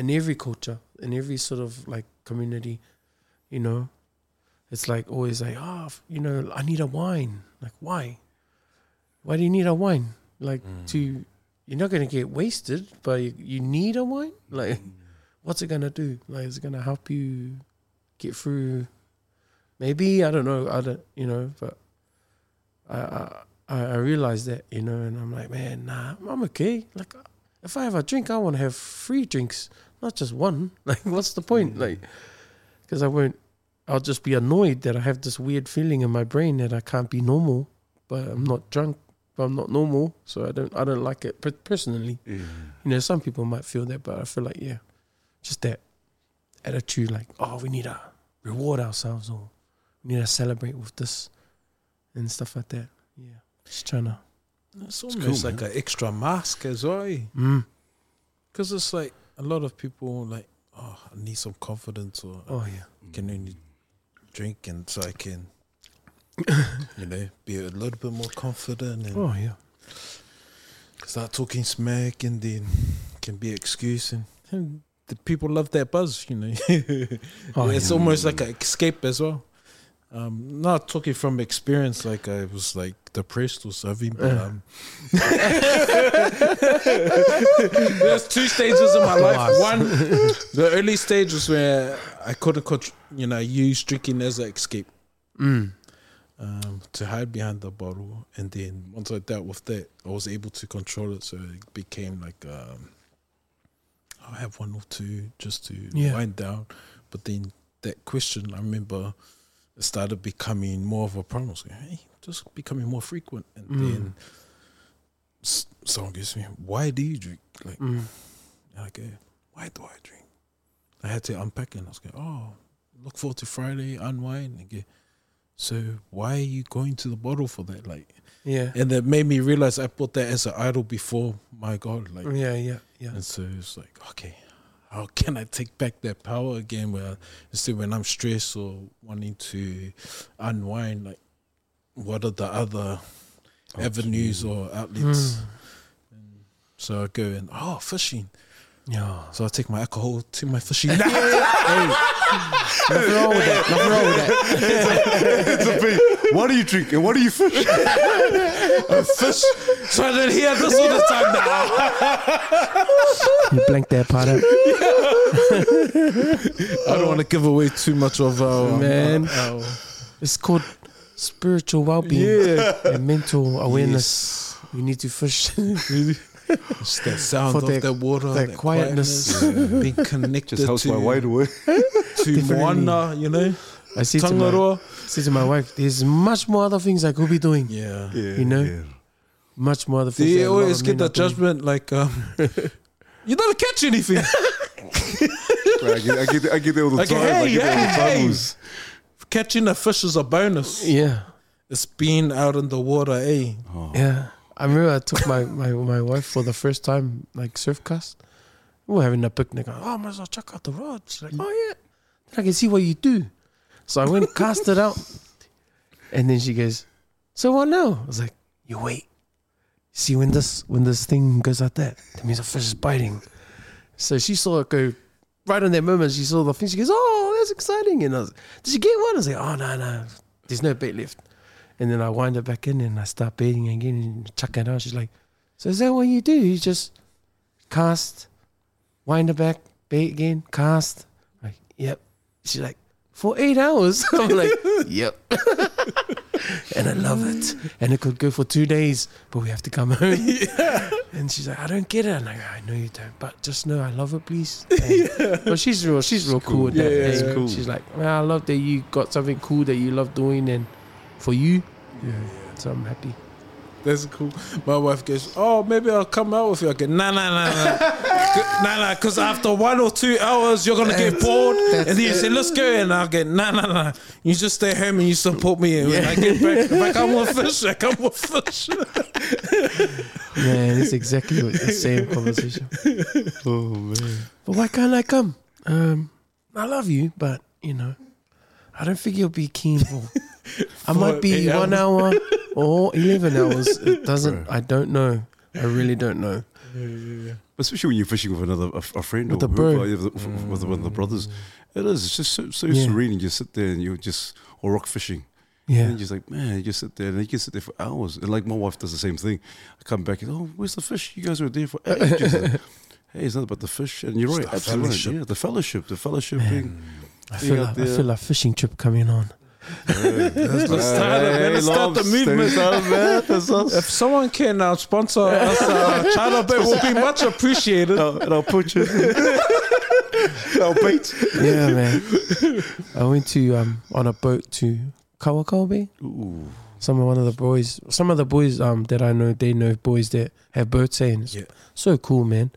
in every culture, in every sort of like community. You know, it's like always like, ah, oh, you know, I need a wine. Like, why? Why do you need a wine? Like, mm. to, you're not going to get wasted, but you, you need a wine? Like, mm. what's it going to do? Like, is it going to help you get through? Maybe, I don't know, I don't, you know, but I I, I realized that, you know, and I'm like, man, nah, I'm okay. Like, if I have a drink, I want to have three drinks, not just one. Like, what's the point? Like, because I won't, I'll just be annoyed that I have this weird feeling in my brain that I can't be normal, but I'm not drunk, but I'm not normal, so I don't, I don't like it personally. Yeah. You know, some people might feel that, but I feel like, yeah, just that attitude, like, oh, we need to reward ourselves, or we need to celebrate with this and stuff like that. Yeah, just trying to. It's almost it's cool, like man. An extra mask as well. Because eh? mm. it's like a lot of people like, oh, I need some confidence, or oh yeah, I can only drink and so I can, you know, be a little bit more confident. And oh yeah, start talking smack and then can be excuse and, and the people love that buzz, you know. oh, it's yeah. almost like an escape as well. Um, not talking from experience, like I was like depressed or something, but um, there's two stages in my life. One, the early stage was where I couldn't, contr- you know, use drinking as an escape mm. um, to hide behind the bottle. And then once I dealt with that, I was able to control it. So it became like, um, I'll have one or two just to yeah. wind down. But then that question, I remember. It started becoming more of a problem. I was like, hey, just becoming more frequent. And mm. then s- someone gives me, why do you drink? Like, mm. I go, why do I drink? I had to unpack it. And I was like, oh, look forward to Friday, unwind. And go, so why are you going to the bottle for that? Like, yeah. And that made me realize I put that as an idol before my God. Like, yeah, yeah, yeah. And so it's like, okay. How can I take back that power again? Where instead, when I'm stressed or wanting to unwind, like what are the other oh, avenues yeah. or outlets? Mm. And so I go and oh, fishing. Yeah. So I take my alcohol to my fishing. Hey, nothing wrong with that. Nothing wrong with that. It's a, it's a big, what do you drink and what do you fish? I fish. So I don't hear this all the time now. You blanked that part out. I don't want to give away too much of our man. Our, our it's called spiritual well-being yeah. and mental awareness. Yes. You need to fish. It's that sound for of that, the water, that, that quietness, quietness yeah. being connected just to my way to work. To moana, you know. I said to, my, said to my wife, there's much more other things I could be doing. Yeah, yeah you know, yeah. much more other things. They always get that judgment, doing. Like um, you don't catch anything. I get, I get, I get that all the like, time. Hey, I get hey, that all the time. Hey. Catching a fish is a bonus. Yeah, it's being out in the water, eh? Oh. Yeah. I remember I took my, my, my wife for the first time, like surf cast. We were having a picnic. Like, oh, I might as well check out the rods. Like, oh, yeah. Then I can see what you do. So I went, cast it out. And then she goes, so what now? I was like, you wait. See, when this when this thing goes like that, that means a fish is biting. So she saw it go, right in that moment, she saw the thing. She goes, oh, that's exciting. And I was, did you get one? I was like, oh, no, no. There's no bait left. And then I wind it back in and I start baiting again and chuck it out. She's like, so is that what you do? You just cast, wind it back, bait again, cast. I'm like, yep. She's like, for eight hours? I'm like, yep. And I love it. And it could go for two days, but we have to come home. Yeah. And she's like, I don't get it. And I'm like, I know you don't, but just know I love it, please. Yeah. But she's real, she's real cool, cool with that. Yeah, yeah, yeah. Cool. She's like, well, I love that you got something cool that you love doing and for you, yeah, yeah. So I'm happy. That's cool. My wife goes, oh, maybe I'll come out with you. I go, nah, nah, nah, nah. Nah, nah, because after one or two hours, you're going to get bored. And then you say, let's go. And I'll go, nah, nah, nah. You just stay home and you support me. And yeah. when I get back, I'm like, I want fish. I come with fish. Yeah, that's exactly what the same conversation. Oh, man. But why can't I come? Um, I love you, but, you know, I don't think you'll be keen for... I might be one hour or eleven hours. It doesn't. Bro. I don't know. I really don't know. Yeah, yeah, yeah. Especially when you're fishing with another a, a friend with or bro. With, with one of the brothers, it is. It's just so, so yeah. serene. You just sit there and you just or rock fishing. Yeah. And you're just like, man, you just sit there and you can sit there for hours. And like my wife does the same thing. I come back and oh, where's the fish? You guys were there for ages. Like, hey, it's not about the fish. And you're it's right. The absolutely. Fellowship. Yeah, the fellowship. The fellowship. Man, being, I feel. Like, I feel a fishing trip coming on. Let's start, hey, hey, start the movement. If someone can uh, sponsor us, uh, China Bay will be much appreciated. I'll, I'll put you. I'll beat. Yeah, man. I went to um on a boat to Kawakau Bay. Ooh. Some of one of the boys, some of the boys um that I know, they know boys that have boats, and it's yeah. so cool, man.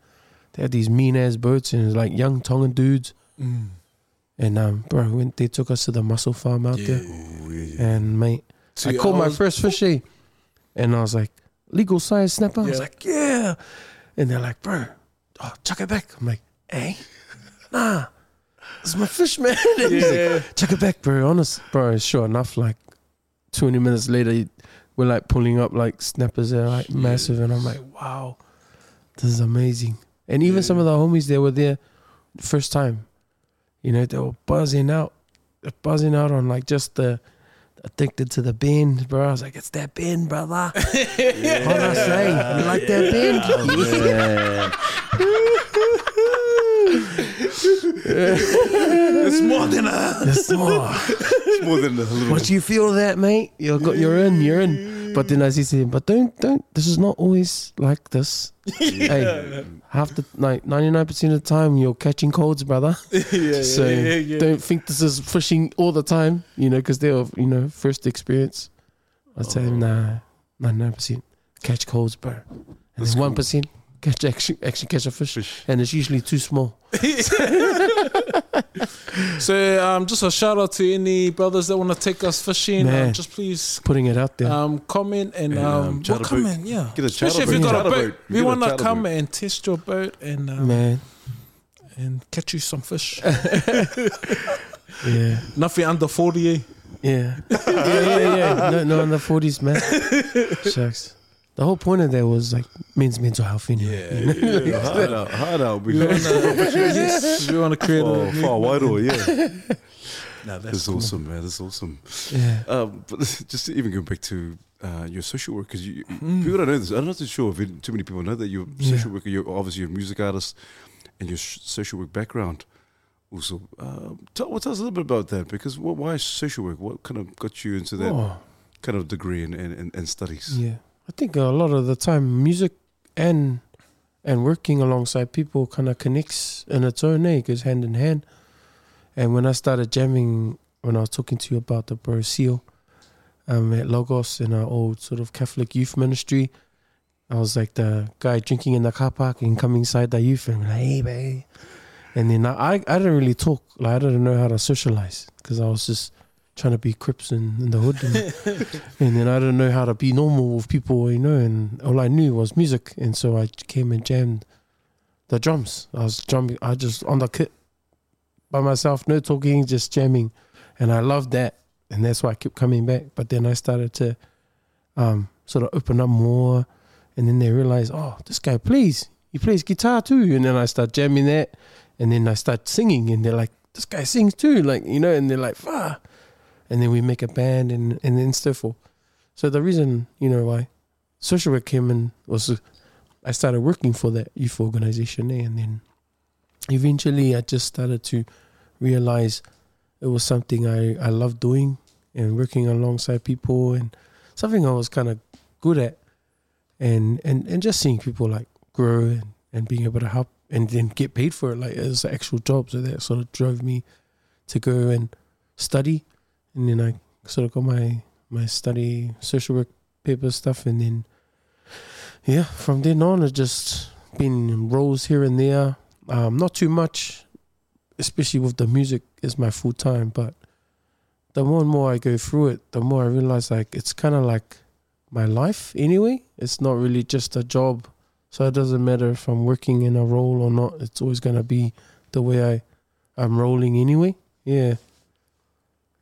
They have these mean ass boats and it's like young Tongan dudes. Mm. And um, bro, when they took us to the mussel farm out yeah. there, Ooh, yeah, yeah. and mate, so I caught my first fishy, and I was like, legal size snapper. Yeah. I was like, yeah, and they're like, bro, oh, chuck it back. I'm like, eh, nah, it's my fish, man. And yeah, he's like, chuck it back, bro. Honest, bro. Sure enough, like twenty minutes later, we're like pulling up like snappers that are like yeah. massive, and I'm like, wow, this is amazing. And even yeah. some of the homies that were there, first time. You know, they were buzzing out, buzzing out on like just the addicted to the bend, bro. I was like, it's that bend, brother. yeah. What I say, you like yeah. that bend? Oh, yeah. It's more than a. It's more. It's more than a little. Once you feel that, mate, you're got, you're in, you're in. But then I see him, but don't, don't. This is not always like this. Yeah. Hey, half the like ninety-nine percent of the time you're catching colds, brother. yeah, so yeah, yeah, yeah. Don't think this is fishing all the time, you know, because they're, you know, first experience. I'd oh. say nah, ninety-nine percent catch colds, bro, and it's cool. one percent catch actually, actually catch a fish, fish, and it's usually too small. So um, just a shout out to any brothers that want to take us fishing. Um, just please putting it out there. Um, comment and, and um, um we'll come in, yeah. Get a especially if you got yeah. a boat, we want to come boat. and test your boat and um, man, and catch you some fish. Yeah, nothing under forty. Eh? Yeah, yeah, yeah, yeah. No, no under forties, man. Shucks. The whole point of that was like men's mental health, anyway. Yeah, you know? Yeah, yeah. hard out, hard out. We want to create for, a for Wairua, yeah. No, that's that's cool. awesome, man. That's awesome. Yeah. Um, but just to even go back to uh, your social work, because you, mm. people don't know this. I'm not too sure if too many people know that you're a social yeah. worker. You're obviously a music artist, and your sh- social work background. Also, uh, tell, well, tell us a little bit about that, because what, why social work? What kind of got you into that oh. kind of degree and and, and studies? Yeah. I think a lot of the time music and and working alongside people kind of connects in its own, eh? It goes hand in hand. And when I started jamming, when I was talking to you about the Bro Seal um, at Logos in our old sort of Catholic youth ministry, I was like the guy drinking in the car park and coming inside the youth and like, hey, babe. And then I, I didn't really talk. Like I didn't know how to socialize because I was just trying to be Crips in, in the hood, and, and then I didn't know how to be normal with people, you know, and all I knew was music. And so I came and jammed the drums. I was drumming, I just on the kit by myself, no talking, just jamming, and I loved that, and that's why I kept coming back. But then I started to um, sort of open up more, and then they realized, oh, this guy plays, he plays guitar too. And then I start jamming that, and then I start singing, and they're like, this guy sings too, like, you know, and they're like, ah. And then we make a band and, and then so forth. So the reason, you know, why social work came in was I started working for that youth organisation, eh? And then eventually I just started to realise it was something I, I loved doing and working alongside people and something I was kind of good at, and, and, and just seeing people like grow and, and being able to help and then get paid for it, like it was an actual job. So that sort of drove me to go and study. And then I sort of got my, my study, social work paper stuff. And then, yeah, from then on, it's just been in roles here and there. Um, not too much, especially with the music is my full time. But the more and more I go through it, the more I realize, like, it's kind of like my life anyway. It's not really just a job. So it doesn't matter if I'm working in a role or not. It's always going to be the way I, I'm rolling anyway. Yeah.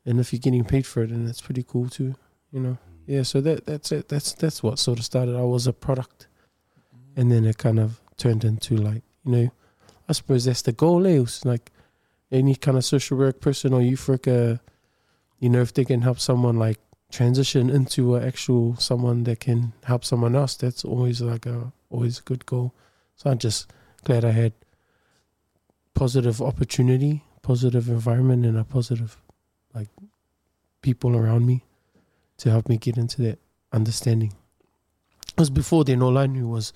And if you're getting paid for it, then that's pretty cool too, you know. Yeah, so that that's it. That's that's what sort of started. I was a product, and then it kind of turned into like, you know, I suppose that's the goal. Eh? It was like any kind of social work person or youth worker, you know, if they can help someone like transition into an actual someone that can help someone else, that's always like a always a good goal. So I'm just glad I had positive opportunity, positive environment, and a positive, like, people around me to help me get into that understanding. Because before then, all I knew was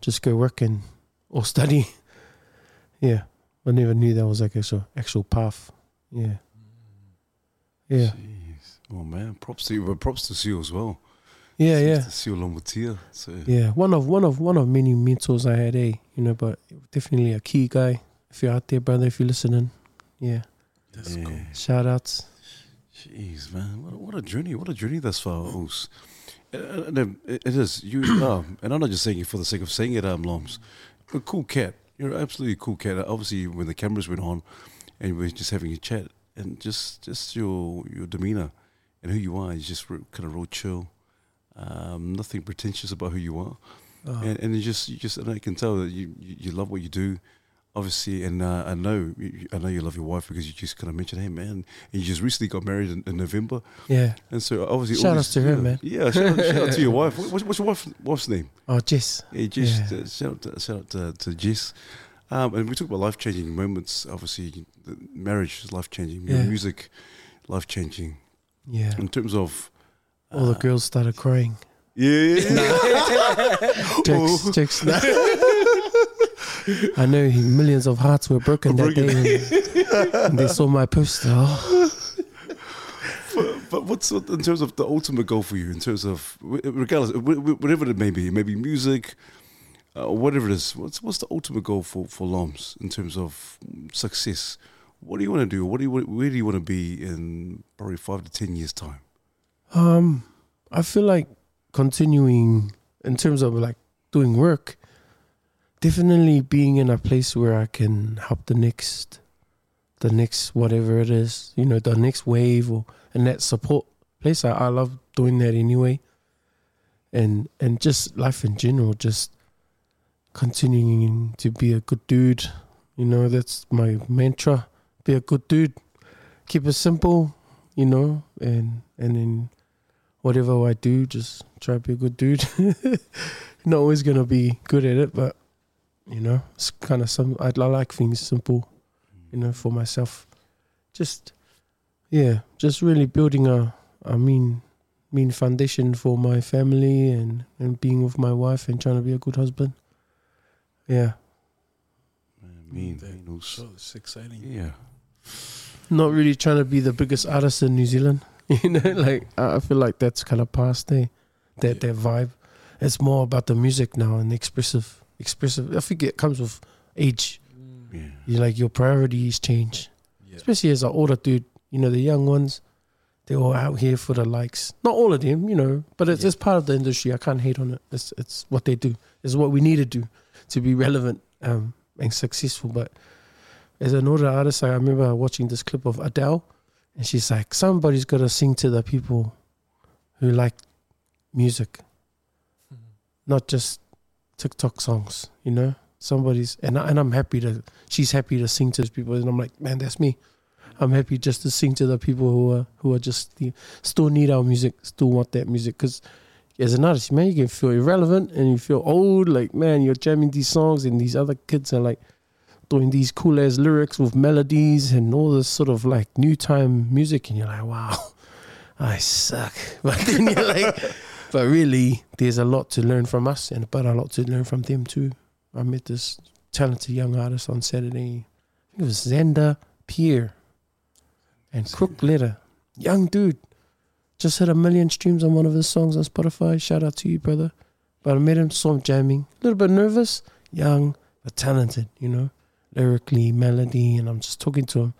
just go work and or study. Yeah, I never knew that was like an actual, actual path. Yeah. Yeah. Jeez. Oh man, props to you, but props to you as well. Yeah, Seems yeah. To see you along with you, so. Yeah, one of one of one of many mentors I had, eh? You know, but definitely a key guy. If you're out there, brother, if you're listening, yeah. That's yeah. cool. Shout outs. Jeez, man, what a, what a journey! What a journey thus far, Oos. It, it, it is you, um, and I'm not just saying it for the sake of saying it, um, Loms. You're a cool cat. You're an absolutely cool cat. Obviously, when the cameras went on, and we were just having a chat, and just just your your demeanor and who you are is just re- kind of real chill. Um, nothing pretentious about who you are, oh. and, and it's just you just and I can tell that you, you, you love what you do, obviously. And uh, I know you, I know you love your wife because you just kind of mentioned, hey man, and you just recently got married in, in November. Yeah, and so obviously shout out to her, yeah, man. Yeah, shout, shout out to your wife. What, what's, what's your wife, wife's name? Oh, Jess. Yeah, Jess. Yeah. Uh, shout out to, shout out to, to Jess. Um, and we talk about life changing moments. Obviously, the marriage is life changing. Yeah. Music, life changing. Yeah. In terms of. All uh, the girls started crying. Yeah. Jokes, jokes. Nah. I know he, millions of hearts were broken that day. And they saw my poster. Oh. But, but what's what, in terms of the ultimate goal for you? In terms of regardless, whatever it may be, maybe music, uh, whatever it is. What's what's the ultimate goal for for Loms in terms of success? What do you want to do? What do you where do you want to be in probably five to ten years time? Um, I feel like continuing in terms of like doing work, definitely being in a place where I can help the next, the next whatever it is, you know, the next wave or and that support place. I, I love doing that anyway, and and just life in general, just continuing to be a good dude. You know, that's my mantra: be a good dude, keep it simple. You know, and and then whatever I do, just try to be a good dude. Not always gonna be good at it, but you know, it's kind of some. I like things simple, you know, for myself. Just yeah, just really building a a mean mean foundation for my family and and being with my wife and trying to be a good husband. Yeah. I mean, it's exciting. Yeah. Not really trying to be the biggest artist in New Zealand, you know. Like I feel like that's kind of past, eh? That yeah. that vibe. It's more about the music now and expressive, expressive. I think it comes with age. Yeah. You like your priorities change, yeah. especially as an older dude. You know the young ones, they're all out here for the likes. Not all of them, you know, but it's yeah. it's part of the industry. I can't hate on it. It's it's what they do. It's what we need to do to be relevant um, and successful, but. As an older artist, I remember watching this clip of Adele, and she's like, somebody's got to sing to the people who like music, mm-hmm. not just TikTok songs, you know? Somebody's, and, I, and I'm happy to, she's happy to sing to those people, and I'm like, man, that's me. I'm happy just to sing to the people who are who are just, you know, still need our music, still want that music, because as an artist, man, you can feel irrelevant, and you feel old, like, man, you're jamming these songs, and these other kids are like, doing these cool ass lyrics with melodies and all this sort of like new time music, and you're like, wow, I suck. But then you're like, but really, there's a lot to learn from us, and but a lot to learn from them too. I met this talented young artist on Saturday. I think it was Xander Pierre and Crook Letter. Young dude, just hit a million streams on one of his songs on Spotify. Shout out to you, brother. But I met him, saw him jamming, a little bit nervous, young but talented, you know. Lyrically, melody, and I'm just talking to him.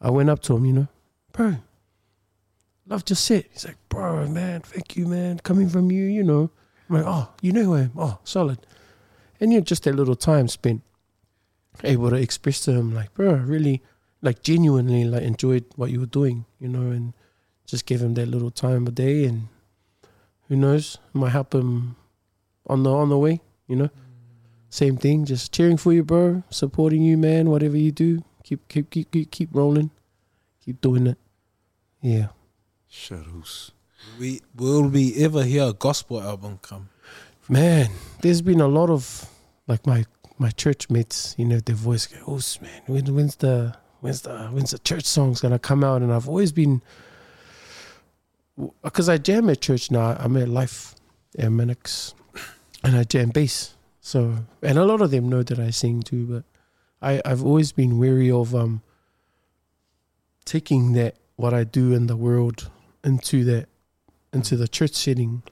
I went up to him, you know, bro, love your set. He's like, bro, man, thank you, man, coming from you, you know. I'm like, oh, you know who I am. Oh, solid. And you know, just that little time spent, able to express to him, like, bro, really, like, genuinely, like, enjoyed what you were doing, you know, and just give him that little time a day, and who knows, might help him on the on the way, you know. Same thing, just cheering for you, bro. Supporting you, man. Whatever you do, keep keep keep keep, keep rolling, keep doing it. Yeah. Shadows. We will we ever hear a gospel album come? Man, there's been a lot of like my my church mates. You know, their voice goes, oh man, when, when's the when's the when's the church song's gonna come out? And I've always been because I jam at church now. I'm at Life and Minox, and I jam bass. So, and a lot of them know that I sing too, but I, I've always been wary of um taking that, what I do in the world, into that, into the church setting,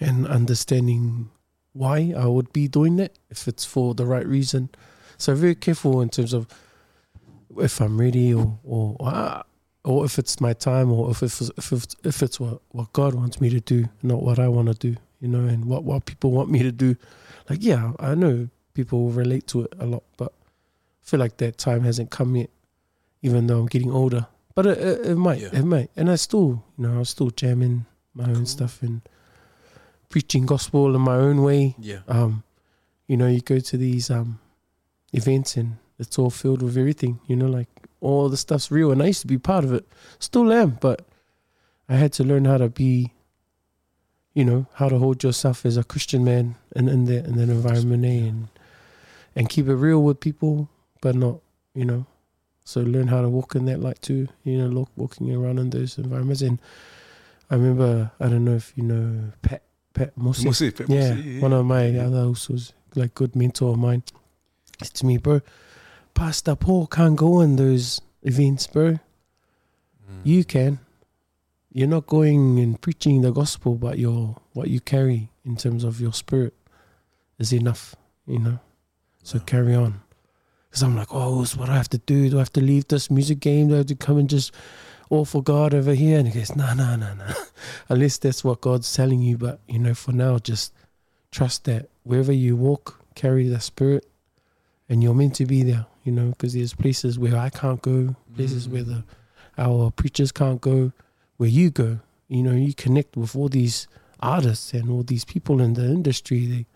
and understanding why I would be doing that if it's for the right reason. So very careful in terms of if I'm ready, or or, or, or if it's my time, or if it's, if it's, if it's what, what God wants me to do, not what I want to do, you know, and what, what people want me to do. Like, yeah, I know people will relate to it a lot, but I feel like that time hasn't come yet, even though I'm getting older. But it, it, it might, yeah. it might. And I still, you know, I'm still jamming my cool. own stuff and preaching gospel in my own way. Yeah. Um, you know, you go to these um events and it's all filled with everything, you know, like all the stuff's real. And I used to be part of it, still am, but I had to learn how to be, you know, how to hold yourself as a Christian man and in that in that environment, eh? and and keep it real with people, but not, you know. So learn how to walk in that light too, you know, look, walking around in those environments. And I remember, I don't know if you know Pat Pat Mosse. Mosse, Pat yeah, Mosse, yeah, one of my yeah. other usos, like good mentor of mine. He said to me, bro, Pastor Paul can't go in those events, bro. Mm. You can. You're not going and preaching the gospel, but your what you carry in terms of your spirit is enough, you know. So yeah. carry on. Because I'm like, oh, so what do I have to do? Do I have to leave this music game? Do I have to come and just all for God over here? And he goes, no, no, no, no. Unless that's what God's telling you. But, you know, for now, just trust that wherever you walk, carry the spirit and you're meant to be there, you know, because there's places where I can't go, places mm-hmm. where the, our preachers can't go, where you go. You know, you connect with all these artists and all these people in the industry, they,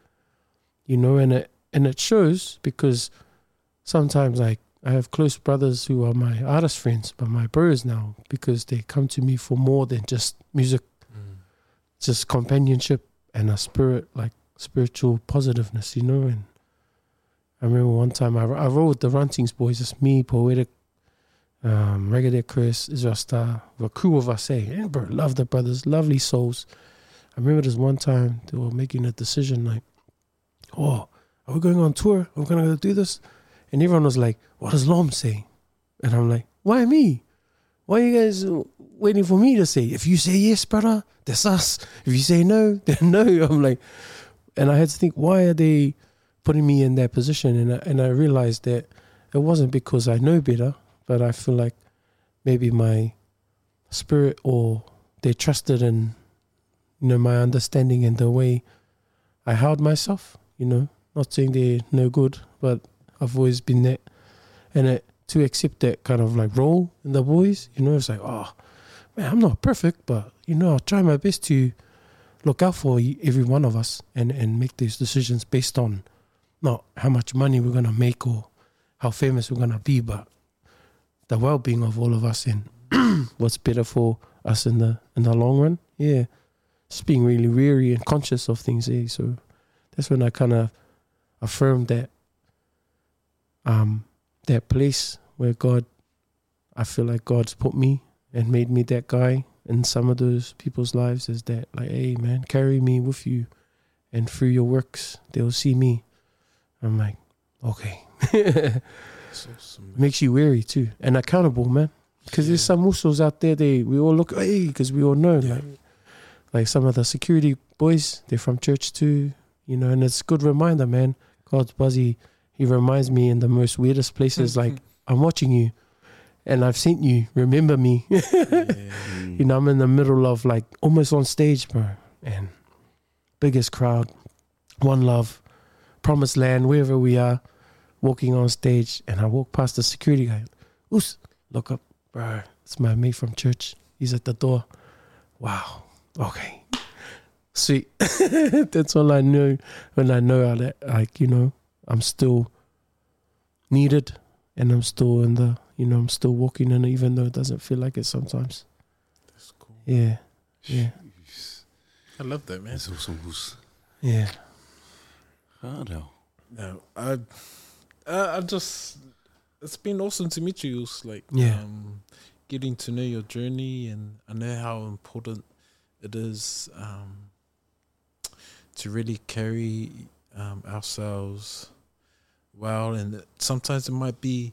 you know, and it, and it shows because... Sometimes like I have close brothers who are my artist friends, but my bros now, because they come to me for more than just music, mm. just companionship and a spirit, like spiritual positiveness, you know. And I remember one time I, I rode with the Runtings boys, it's me, Poetic, um, Reggae Chris, Israel Starr, a crew of us, eh? Yeah, bro, love the brothers, lovely souls. I remember this one time they were making a decision like, oh, are we going on tour? Are we going to do this? And everyone was like, what does Lom say? And I'm like, why me? Why are you guys waiting for me to say? If you say yes, brother, that's us. If you say no, then no. I'm like, and I had to think, why are they putting me in that position? And I, and I realized that it wasn't because I know better, but I feel like maybe my spirit, or they trusted in, you know, my understanding and the way I held myself, you know, not saying they're no good, but I've always been that, and it, to accept that kind of like role in the boys, you know, it's like, oh, man, I'm not perfect, but, you know, I'll try my best to look out for every one of us and, and make these decisions based on not how much money we're going to make or how famous we're going to be, but the well-being of all of us and what's better for us in the in the long run. Yeah, just being really wary and conscious of things, eh? So that's when I kind of affirmed that Um, that place where God, I feel like God's put me and made me that guy in some of those people's lives, is that like, hey man, carry me with you, and through your works they'll see me. I'm like, okay. Awesome, makes you wary too and accountable, man, because yeah. there's some muscles out there, they we all look, hey, because we all know yeah. like like some of the security boys, they're from church too, you know, and it's a good reminder, man. God's busy. He reminds me in the most weirdest places, like, I'm watching you and I've sent you, remember me. yeah. You know, I'm in the middle of like almost on stage, bro. And biggest crowd, One Love, Promised Land, wherever we are, walking on stage. And I walk past the security guy. Oos, look up, bro. It's my mate from church. He's at the door. Wow. Okay. Sweet. That's all I know when I know that, like, you know, I'm still needed, and I'm still in the, you know, I'm still walking in it, even though it doesn't feel like it sometimes. That's cool. Yeah. Jeez. Yeah. I love that, man. That's awesome. Yeah. I don't know. No, I, I, I just, it's been awesome to meet you. Like, yeah. Um, getting to know your journey, and I know how important it is um, to really carry um, ourselves well, and sometimes it might be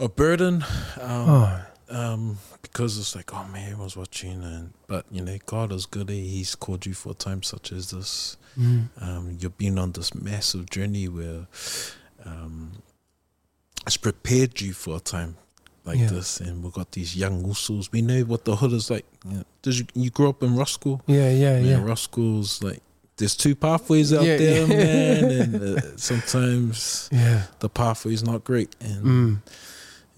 a burden um, oh. um, because it's like, oh man, everyone's watching, and but you know, God is good. He's called you for a time such as this. Mm. Um, you've been on this massive journey where um, it's prepared you for a time like yeah. this, and we've got these young usuls. We know what the hood is like. Yeah. Did you, you grew up in Roskill? Yeah, yeah, man, yeah. Roskill's like, there's two pathways out yeah, there, yeah. man, and uh, sometimes yeah. the pathway's not great, and mm.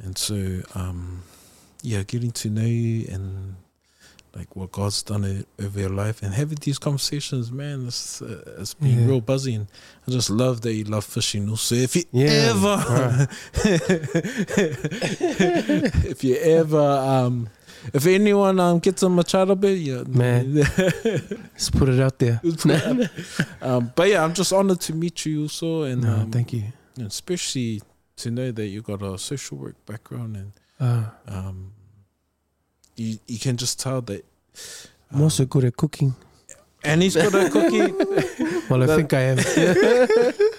and so um, yeah, getting to know you and like what God's done over your life, and having these conversations, man, it's uh, it's been yeah. real buzzy, and I just love that you love fishing also. If you yeah, ever, right. if you ever, um, if anyone um gets on Machado Bay, yeah, man, let's put it out there. um, but yeah, I'm just honoured to meet you also, and no, um, thank you, and especially to know that you got a social work background, and uh. um. You you can just tell that I'm um, also good at cooking, and he's good at cooking. Well, I think I am.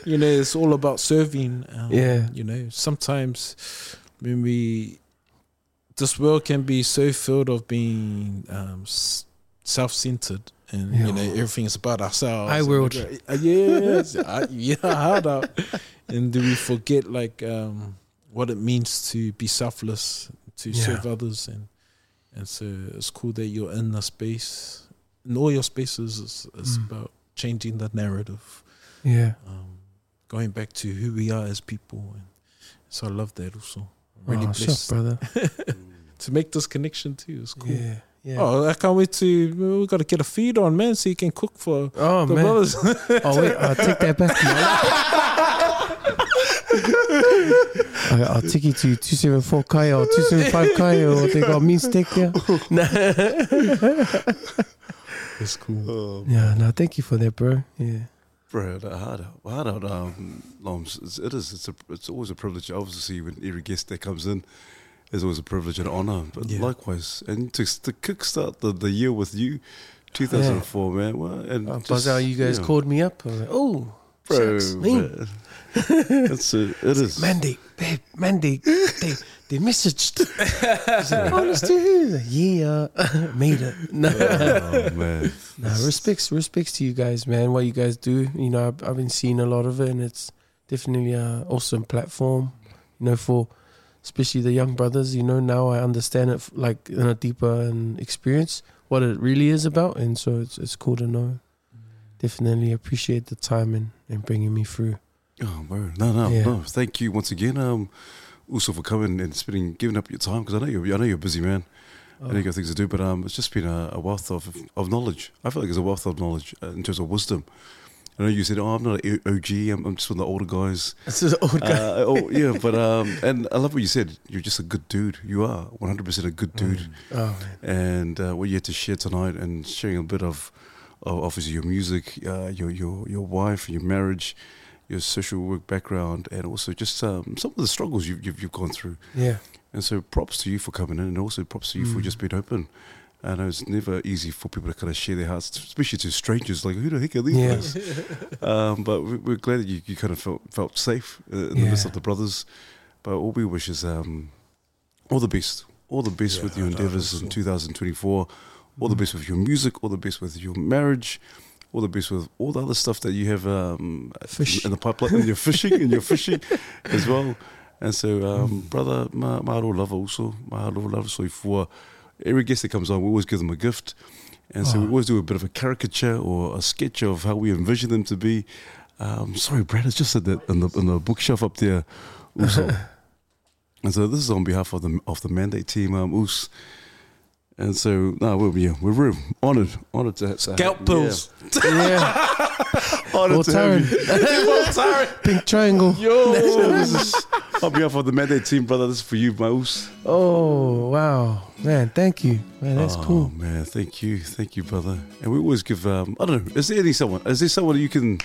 You know, it's all about serving. Um, yeah, you know, sometimes when we, this world can be so filled of being um, self-centered, and yeah. you know, everything is about ourselves. I will. Yes, I, yeah, hard up. And do we forget like um, what it means to be selfless, to yeah. serve others, and. And so it's cool that you're in the space. In all your spaces, it's, it's mm. about changing the narrative. Yeah. Um, going back to who we are as people. And so I love that also. Really oh, blessed. Sure, brother. To make this connection too. It's cool. Yeah. Yeah. Oh, I can't wait to, we got to get a feed on, man, so you can cook for oh, the man. brothers. Oh, wait, I'll take that back. I, I'll take you to two seven four Kai or two seven five Kai, or they got mean steak there. That's cool. Oh, yeah, no, thank you for that, bro. Yeah, bro, hard out, hard out. Um, Loms, it's, it is. It's a, it's always a privilege. Obviously, when every guest that comes in, it's always a privilege and honour. But yeah. likewise, and to to kickstart the, the year with you, two thousand four, yeah. man. Well, and oh, buzz out, you guys yeah. called me up. Like, oh. Bro, man. It's a, it is. Mandate, babe, Mandate. They, they messaged. Like, honest to you. Yeah, made it. No, oh, man. No, respects, respects to you guys, man. What you guys do, you know, I've, I've been seeing a lot of it, and it's definitely an awesome platform, you know, for especially the young brothers. You know, now I understand it like in a deeper and experience what it really is about, and so it's it's cool to know. Definitely appreciate the time and, and bringing me through. Oh, bro. No, no, yeah. no. Thank you once again, um, also for coming and spending, giving up your time, because I know you're, I know you're busy, man. Oh. I know you got things to do, but um, it's just been a, a wealth of, of knowledge. I feel like it's a wealth of knowledge uh, in terms of wisdom. I know you said, oh, I'm not an O G. I'm, I'm just one of the older guys. This is an old guy. Uh, oh, yeah, but um, and I love what you said. You're just a good dude. You are one hundred percent a good dude. Mm. Oh, man. And uh, what you had to share tonight, and sharing a bit of. Obviously, your music, uh, your your your wife, your marriage, your social work background, and also just um, some of the struggles you've, you've you've gone through. Yeah. And so, props to you for coming in, and also props to you mm. for just being open. I know it's never easy for people to kind of share their hearts, especially to strangers. Like, who the heck are these yeah. guys? um, but we're glad that you, you kind of felt felt safe in the yeah. midst of the brothers. But all we wish is um, all the best, all the best yeah, with your endeavors in two thousand twenty-four. All the best with your music, all the best with your marriage, all the best with all the other stuff that you have um, in the pipeline, and you're fishing, and you're fishing as well. And so, um, mm. brother, my mahalo lava also, mahalo lava. So for every guest that comes on, we always give them a gift. And so oh. we always do a bit of a caricature or a sketch of how we envision them to be. Um, sorry, Brad, it's just said that in the, in the bookshelf up there, also. And so this is on behalf of the of the Mandate team, um, Oos. And so, no, we're, yeah, we're real honoured, honoured to have so Gout pills. Yeah. yeah. Honoured to have you. Well, Pink triangle. Yo. So this is on behalf of the Mandate team, brother. This is for you, Mouse. Oh, wow. Man, thank you. Man, that's oh, cool. Oh, man, thank you. Thank you, brother. And we always give, um, I don't know, is there any someone, is there someone you can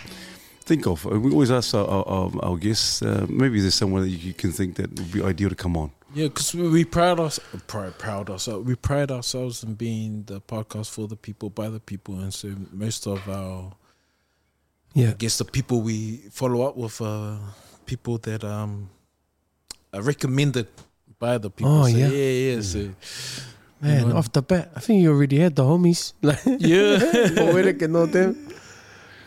think of? We always ask our, our, our guests, uh, maybe there's someone that you can think that would be ideal to come on. Yeah, because we, we pride us, pride, proud ourselves. We pride ourselves in being the podcast for the people, by the people, and so most of our, yeah, I guess the people we follow up with are people that um are recommended by the people. Oh so, yeah, yeah, yeah. Mm. So, man, you know, off the bat, I think you already had the homies. Like, yeah, Poetic and all them.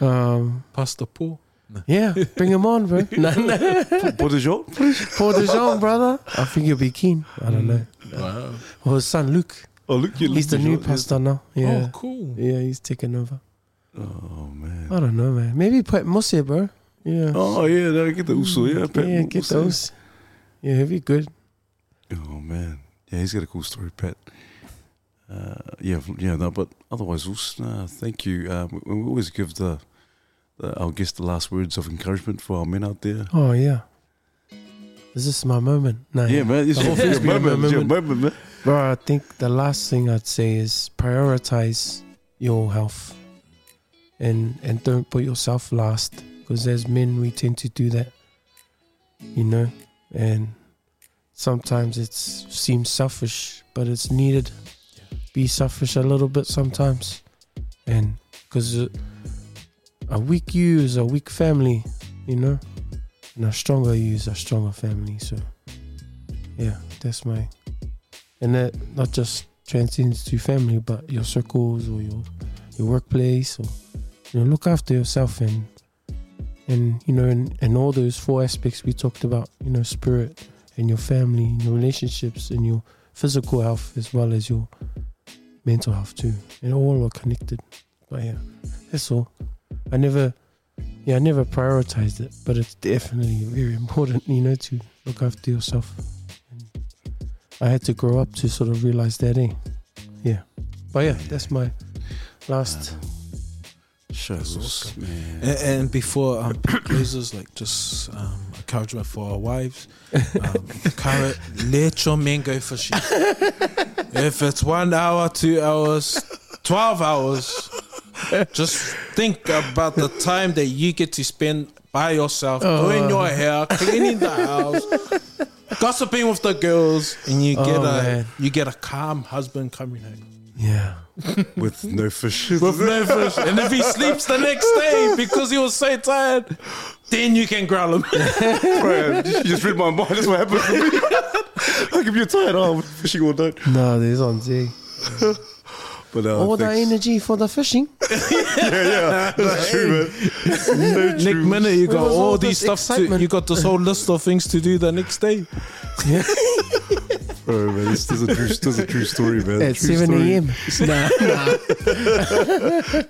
Um, Pastor Paul. Yeah, bring him on, bro. Pour de Jean, Pour de Jean, brother. I think you'll be keen. I don't know. Wow. Well, his son Luke. Oh, Luke, you he's Luke the new Jean. Pastor now. Yeah. Oh, cool. Yeah, he's taking over. Oh man. I don't know, man. Maybe Pat Mosse, bro. Yeah. Oh yeah, no, get the uso. Yeah, Pat yeah, get those. Yeah, he'll be good. Oh man. Yeah, he's got a cool story, Pat. Uh, yeah, yeah, no, but otherwise, uh, thank you. Uh, we, we always give the. I'll guess the last words of encouragement for our men out there. Oh yeah, is this my moment? No, yeah, yeah. man, it's your moment, moment. It's your moment, man. Bro, I think the last thing I'd say is prioritize your health, and and don't put yourself last, because as men we tend to do that, you know. And sometimes it seems selfish, but it's needed. Yeah. Be selfish a little bit sometimes, and because. A weak you is a weak family, you know, and a stronger you is a stronger family. So, yeah, that's my, and that not just transcends to family, but your circles or your your workplace, or you know, look after yourself and and you know, and, and all those four aspects we talked about, you know, spirit and your family, and your relationships, and your physical health as well as your mental health too, and all are connected. But yeah, that's all. I never, yeah, I never prioritized it, but it's definitely very important, you know, to look after yourself. And I had to grow up to sort of realize that, eh? Yeah, but yeah, that's my last. Sure, um, and, and before um, closes, like just um, encouragement for our wives. Um, let your men go fishing. If it's one hour, two hours, twelve hours. Just think about the time that you get to spend by yourself, oh. doing your hair, cleaning the house, gossiping with the girls, and you oh, get a man. you get a calm husband coming home. Yeah, with no fish. With no fish, and if he sleeps the next day because he was so tired, then you can growl him. Bro, you just read my mind. That's what happened to me. Like if you're tired, oh, fishing all night. No, there's on Z. But, uh, all the energy for the fishing. Yeah, yeah, that's true, man. No next true. minute you got all, all these stuff. To, you got this whole list of things to do the next day. Yeah. Bro, man, this is a true, this is a true story, man. At seven a.m. Nah, nah.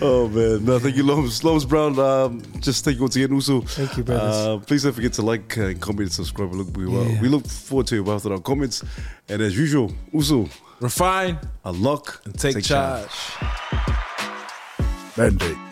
Oh man, no, thank you, Lomez, Lomez Brown. Um, just thank you once again, also. Thank you, brothers. Uh, please don't forget to like, uh, comment, and subscribe. Look, we uh, yeah. we look forward to you after our comments, and as usual, also. Refine, unlock, and take, take charge. charge. Mandate.